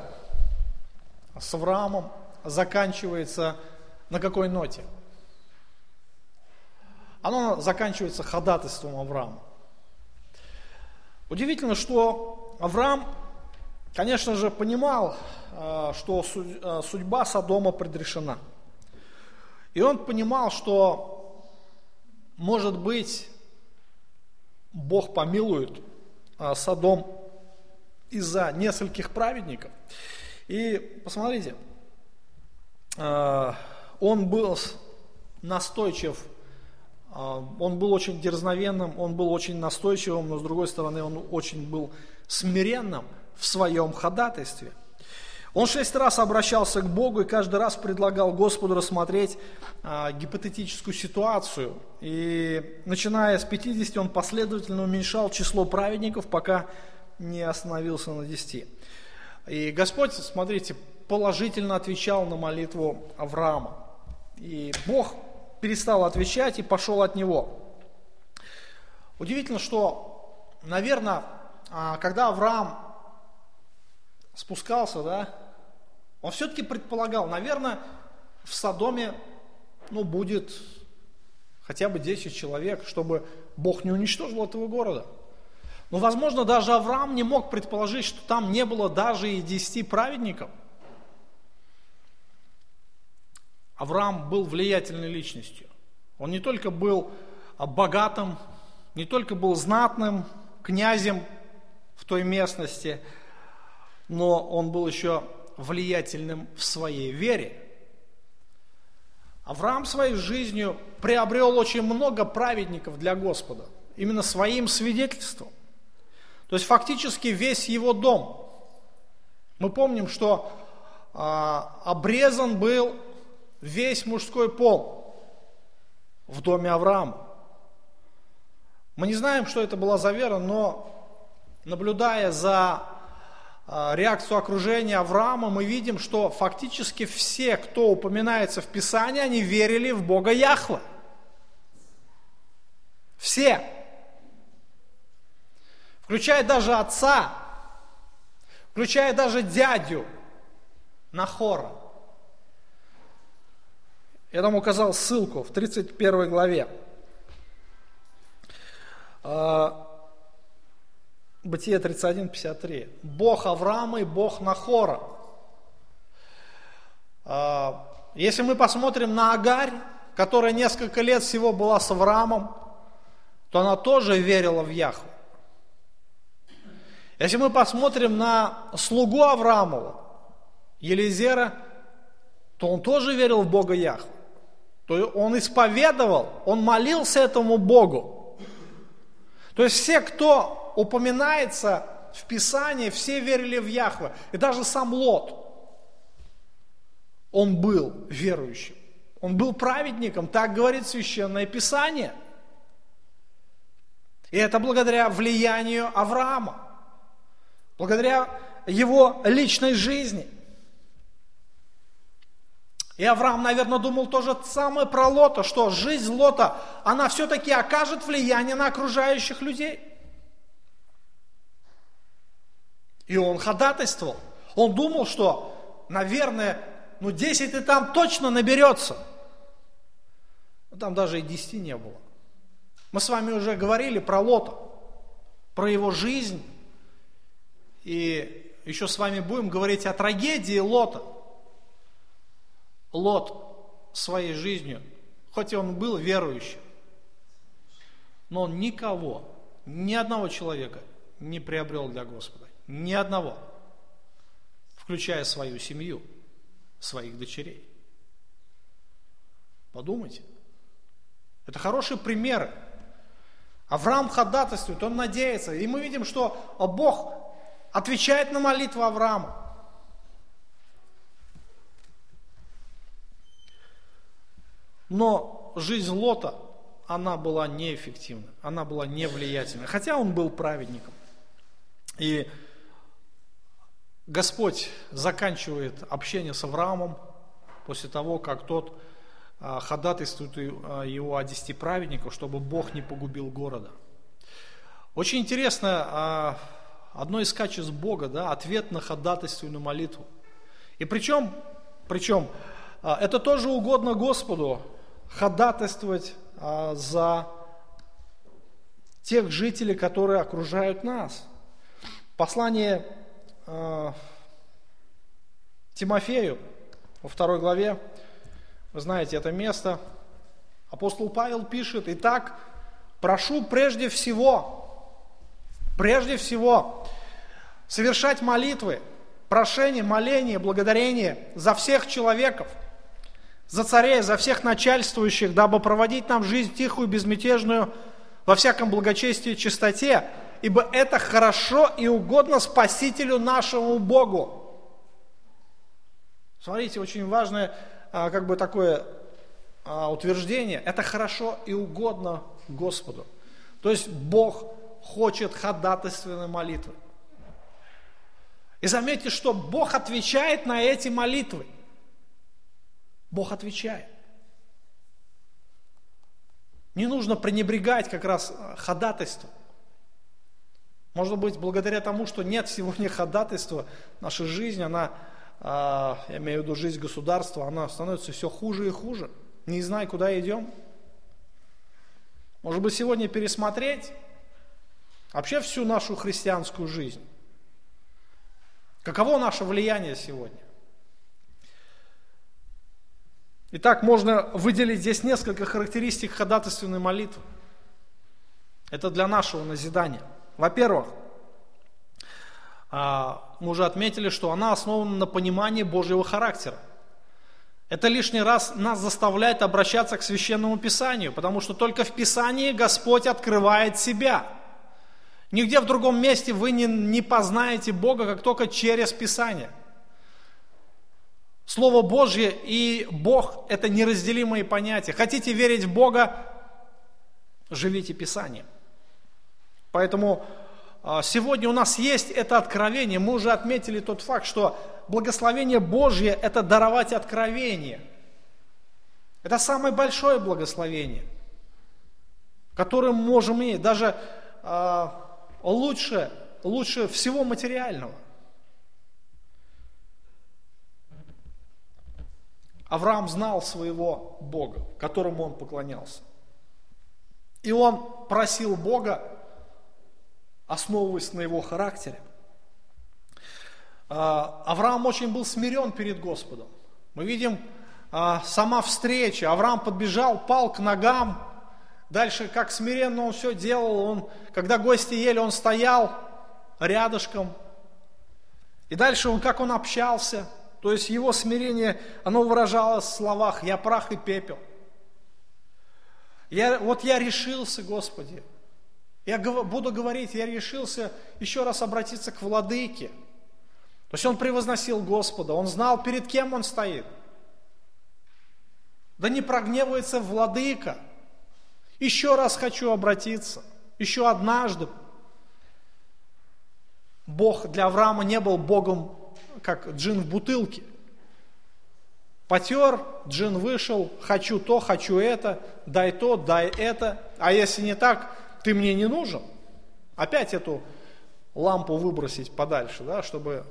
с Авраамом заканчивается на какой ноте? Оно заканчивается ходатайством Авраама. Удивительно, что Авраам, конечно же, понимал, что судьба Содома предрешена. И он понимал, что, может быть, Бог помилует Содом из-за нескольких праведников. И посмотрите, он был настойчив, он был очень дерзновенным, он был очень настойчивым, но, с другой стороны, он очень был смиренным в своем ходатайстве. Он шесть раз обращался к Богу и каждый раз предлагал Господу рассмотреть а, гипотетическую ситуацию. И начиная с пятидесяти он последовательно уменьшал число праведников, пока не остановился на десяти. И Господь, смотрите, положительно отвечал на молитву Авраама. И Бог перестал отвечать и пошел от него. Удивительно, что, наверное, когда Авраам спускался, да, он все-таки предполагал, наверное, в Содоме, ну, будет хотя бы десять человек, чтобы Бог не уничтожил этого города. Но, возможно, даже Авраам не мог предположить, что там не было даже и десяти праведников. Авраам был влиятельной личностью. Он не только был богатым, не только был знатным князем в той местности, но он был еще влиятельным в своей вере. Авраам своей жизнью приобрел очень много праведников для Господа, именно своим свидетельством. То есть фактически весь его дом. Мы помним, что а, обрезан был весь мужской пол в доме Авраама. Мы не знаем, что это была за вера, но, наблюдая за реакцию окружения Авраама, мы видим, что фактически все, кто упоминается в Писании, они верили в Бога Яхва. Все. Включая даже отца, включая даже дядю Нахора. Я там указал ссылку в тридцать первой главе Бытие тридцать один, пятьдесят три. Бог Авраама и Бог Нахора. Если мы посмотрим на Агарь, которая несколько лет всего была с Авраамом, то она тоже верила в Яхву. Если мы посмотрим на слугу Авраамова, Елизера, то он тоже верил в Бога Яхву. То есть он исповедовал, он молился этому Богу. То есть все, кто упоминается в Писании, все верили в Яхве. И даже сам Лот, он был верующим. Он был праведником, так говорит Священное Писание. И это благодаря влиянию Авраама, благодаря его личной жизни. И Авраам, наверное, думал то же самое про Лота, что жизнь Лота, она все-таки окажет влияние на окружающих людей. И он ходатайствовал. Он думал, что, наверное, ну десять и там точно наберется. Но там даже и десяти не было. Мы с вами уже говорили про Лота, про его жизнь. И еще с вами будем говорить о трагедии Лота. Лот своей жизнью, хоть и он был верующим, но он никого, ни одного человека не приобрел для Господа. Ни одного, включая свою семью, своих дочерей. Подумайте. Это хорошие примеры. Авраам ходатайствует, он надеется. И мы видим, что Бог отвечает на молитву Авраама. Но жизнь Лота, она была неэффективна, она была невлиятельна. Хотя он был праведником. И Господь заканчивает общение с Авраамом после того, как тот ходатайствует его о десяти праведников, чтобы Бог не погубил города. Очень интересно, одно из качеств Бога, да, ответ на ходатайственную молитву. И причем, причем это тоже угодно Господу, ходатайствовать за тех жителей, которые окружают нас. Послание э, Тимофею во второй главе, вы знаете это место, апостол Павел пишет: «Итак, прошу прежде всего, прежде всего совершать молитвы, прошения, моления, благодарения за всех человеков, за царей, за всех начальствующих, дабы проводить нам жизнь тихую, безмятежную, во всяком благочестии и чистоте, ибо это хорошо и угодно Спасителю нашему Богу». Смотрите, очень важное как бы такое утверждение. Это хорошо и угодно Господу. То есть Бог хочет ходатайственной молитвы. И заметьте, что Бог отвечает на эти молитвы. Бог отвечает. Не нужно пренебрегать как раз ходатайством. Может быть, благодаря тому, что нет сегодня ходатайства, наша жизнь, она, я имею в виду жизнь государства, она становится все хуже и хуже. Не знай, куда идем. Может быть, сегодня пересмотреть вообще всю нашу христианскую жизнь. Каково наше влияние сегодня? Итак, можно выделить здесь несколько характеристик ходатайственной молитвы. Это для нашего назидания. Во-первых, мы уже отметили, что она основана на понимании Божьего характера. Это лишний раз нас заставляет обращаться к Священному Писанию, потому что только в Писании Господь открывает себя. Нигде в другом месте вы не, не познаете Бога, как только через Писание. Слово Божье и Бог – это неразделимые понятия. Хотите верить в Бога – живите Писанием. Поэтому сегодня у нас есть это откровение. Мы уже отметили тот факт, что благословение Божье – это даровать откровение. Это самое большое благословение, которое мы можем иметь, даже э, лучше, лучше всего материального. Авраам знал своего Бога, которому он поклонялся. И он просил Бога, основываясь на его характере. Авраам очень был смирен перед Господом. Мы видим, сама встреча. Авраам подбежал, пал к ногам. Дальше, как смиренно он все делал. Он, когда гости ели, он стоял рядышком. И дальше, он, как он общался. То есть его смирение, оно выражалось в словах: «Я прах и пепел. Я, вот я решился, Господи. Я буду говорить, я решился еще раз обратиться к Владыке». То есть он превозносил Господа, он знал, перед кем он стоит. Да не прогневается Владыка. Еще раз хочу обратиться, еще однажды. Бог для Авраама не был Богом, как джин в бутылке. Потер, джин вышел, хочу то, хочу это, дай то, дай это. А если не так, ты мне не нужен. Опять эту лампу выбросить подальше, да, чтобы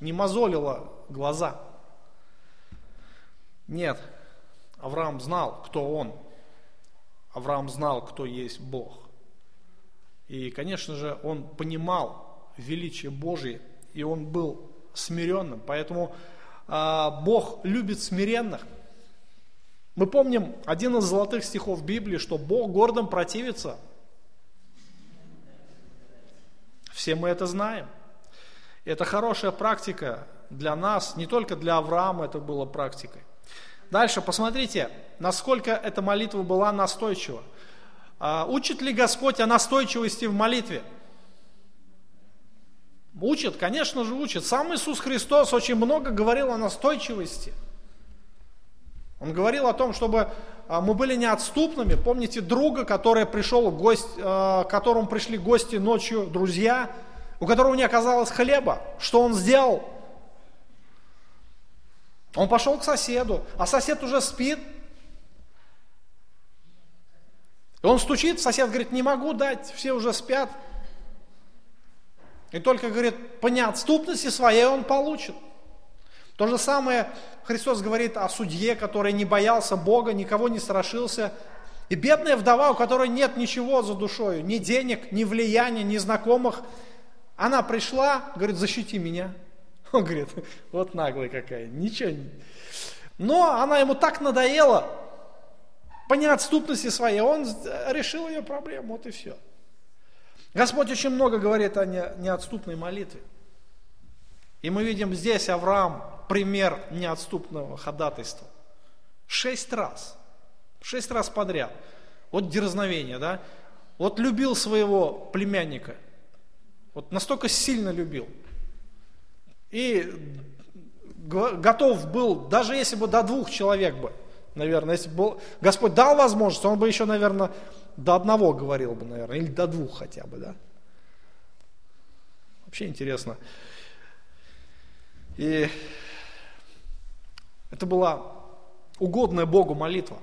не мозолило глаза. Нет, Авраам знал, кто он. Авраам знал, кто есть Бог. И, конечно же, он понимал величие Божие, и он был смиренным. Поэтому э, Бог любит смиренных. Мы помним один из золотых стихов Библии, что Бог гордым противится. Все мы это знаем. Это хорошая практика для нас, не только для Авраама это было практикой. Дальше посмотрите, насколько эта молитва была настойчива. Э, учит ли Господь о настойчивости в молитве? Учит, конечно же, учит. Сам Иисус Христос очень много говорил о настойчивости. Он говорил о том, чтобы мы были неотступными. Помните друга, который пришел в гость, к которому пришли гости ночью, друзья, у которого не оказалось хлеба. Что он сделал? Он пошел к соседу, а сосед уже спит. И он стучит, сосед говорит: не могу дать, все уже спят. И только, говорит, по неотступности своей он получит. То же самое Христос говорит о судье, который не боялся Бога, никого не страшился. И бедная вдова, у которой нет ничего за душою, ни денег, ни влияния, ни знакомых, она пришла, говорит, защити меня. Он говорит, вот наглая какая, ничего не... Но она ему так надоела по неотступности своей, он решил ее проблему, вот и все. Господь очень много говорит о неотступной молитве. И мы видим здесь Авраам пример неотступного ходатайства. Шесть раз. Шесть раз подряд. Вот дерзновение, да? Вот любил своего племянника. Вот настолько сильно любил. И готов был, даже если бы до двух человек бы, наверное, если бы Господь дал возможность, он бы еще, наверное, до одного говорил бы, наверное, или до двух хотя бы, да? Вообще интересно. И это была угодная Богу молитва,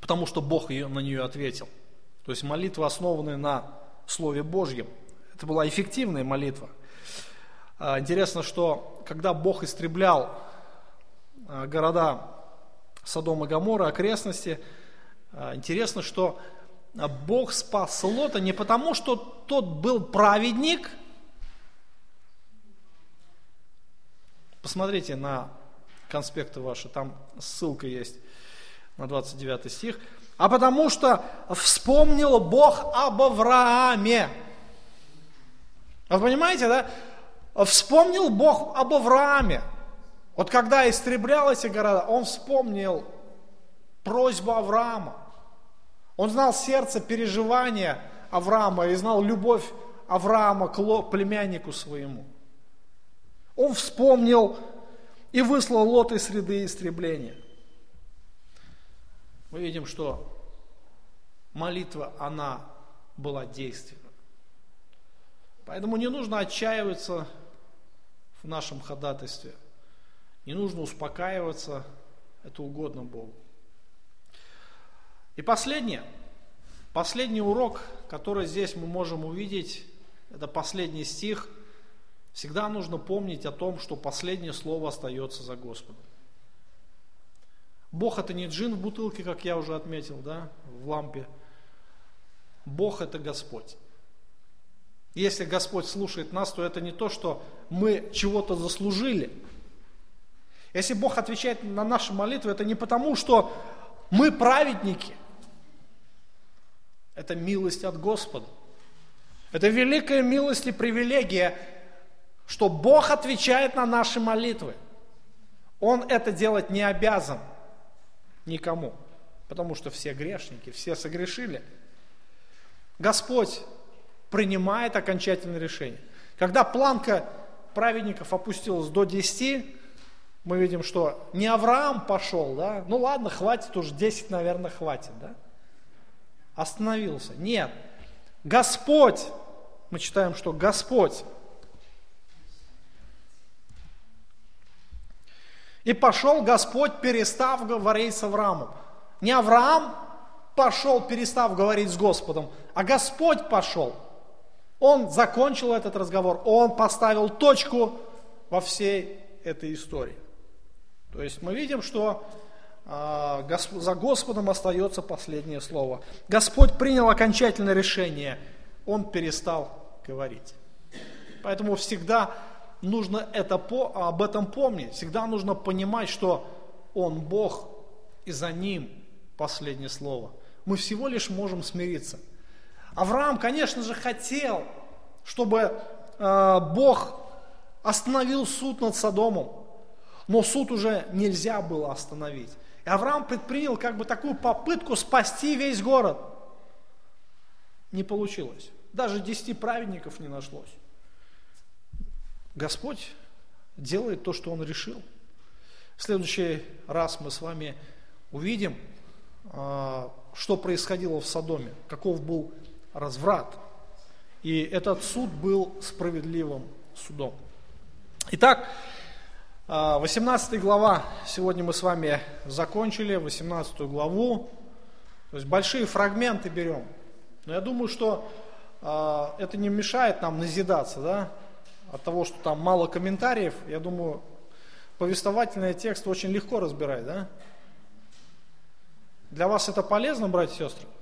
потому что Бог ее, на нее ответил. То есть молитва, основанная на Слове Божьем. Это была эффективная молитва. Интересно, что когда Бог истреблял города Содом и Гоморра, окрестности, интересно, что Бог спас Лота не потому, что тот был праведник. Посмотрите на конспекты ваши, там ссылка есть на двадцать девятый стих. А потому что вспомнил Бог об Аврааме. Вы понимаете, да? Вспомнил Бог об Аврааме. Вот когда истреблял эти города, он вспомнил просьбу Авраама. Он знал сердце, переживания Авраама и знал любовь Авраама к племяннику своему. Он вспомнил и выслал Лот из среды истребления. Мы видим, что молитва, она была действенна. Поэтому не нужно отчаиваться в нашем ходатайстве. Не нужно успокаиваться. Это угодно Богу. И последнее. Последний урок, который здесь мы можем увидеть, это последний стих. Всегда нужно помнить о том, что последнее слово остается за Господом. Бог это не джин в бутылке, как я уже отметил, да, в лампе. Бог это Господь. Если Господь слушает нас, то это не то, что мы чего-то заслужили. Если Бог отвечает на наши молитвы, это не потому, что мы праведники. Это милость от Господа. Это великая милость и привилегия, что Бог отвечает на наши молитвы. Он это делать не обязан никому, потому что все грешники, все согрешили. Господь принимает окончательное решение. Когда планка праведников опустилась до десяти, мы видим, что не Авраам пошел, да? Ну ладно, хватит, уж десять, наверное, хватит, да? Остановился. Нет. Господь, мы читаем, что Господь, и пошел Господь, перестав говорить с Авраамом. Не Авраам пошел, перестав говорить с Господом, а Господь пошел. Он закончил этот разговор, он поставил точку во всей этой истории. То есть мы видим, что э, за Господом остается последнее слово. Господь принял окончательное решение, он перестал говорить. Поэтому всегда... нужно это, об этом помнить. Всегда нужно понимать, что Он Бог, и за Ним последнее слово. Мы всего лишь можем смириться. Авраам, конечно же, хотел, чтобы э, Бог остановил суд над Содомом, но суд уже нельзя было остановить. И Авраам предпринял как бы такую попытку спасти весь город. Не получилось. Даже десяти праведников не нашлось. Господь делает то, что Он решил. В следующий раз мы с вами увидим, что происходило в Содоме, каков был разврат. И этот суд был справедливым судом. Итак, восемнадцатая глава. Сегодня мы с вами закончили восемнадцатую главу. То есть большие фрагменты берем. Но я думаю, что это не мешает нам назидаться, да? От того, что там мало комментариев, я думаю, повествовательный текст очень легко разбирать, да? Для вас это полезно, братья и сестры?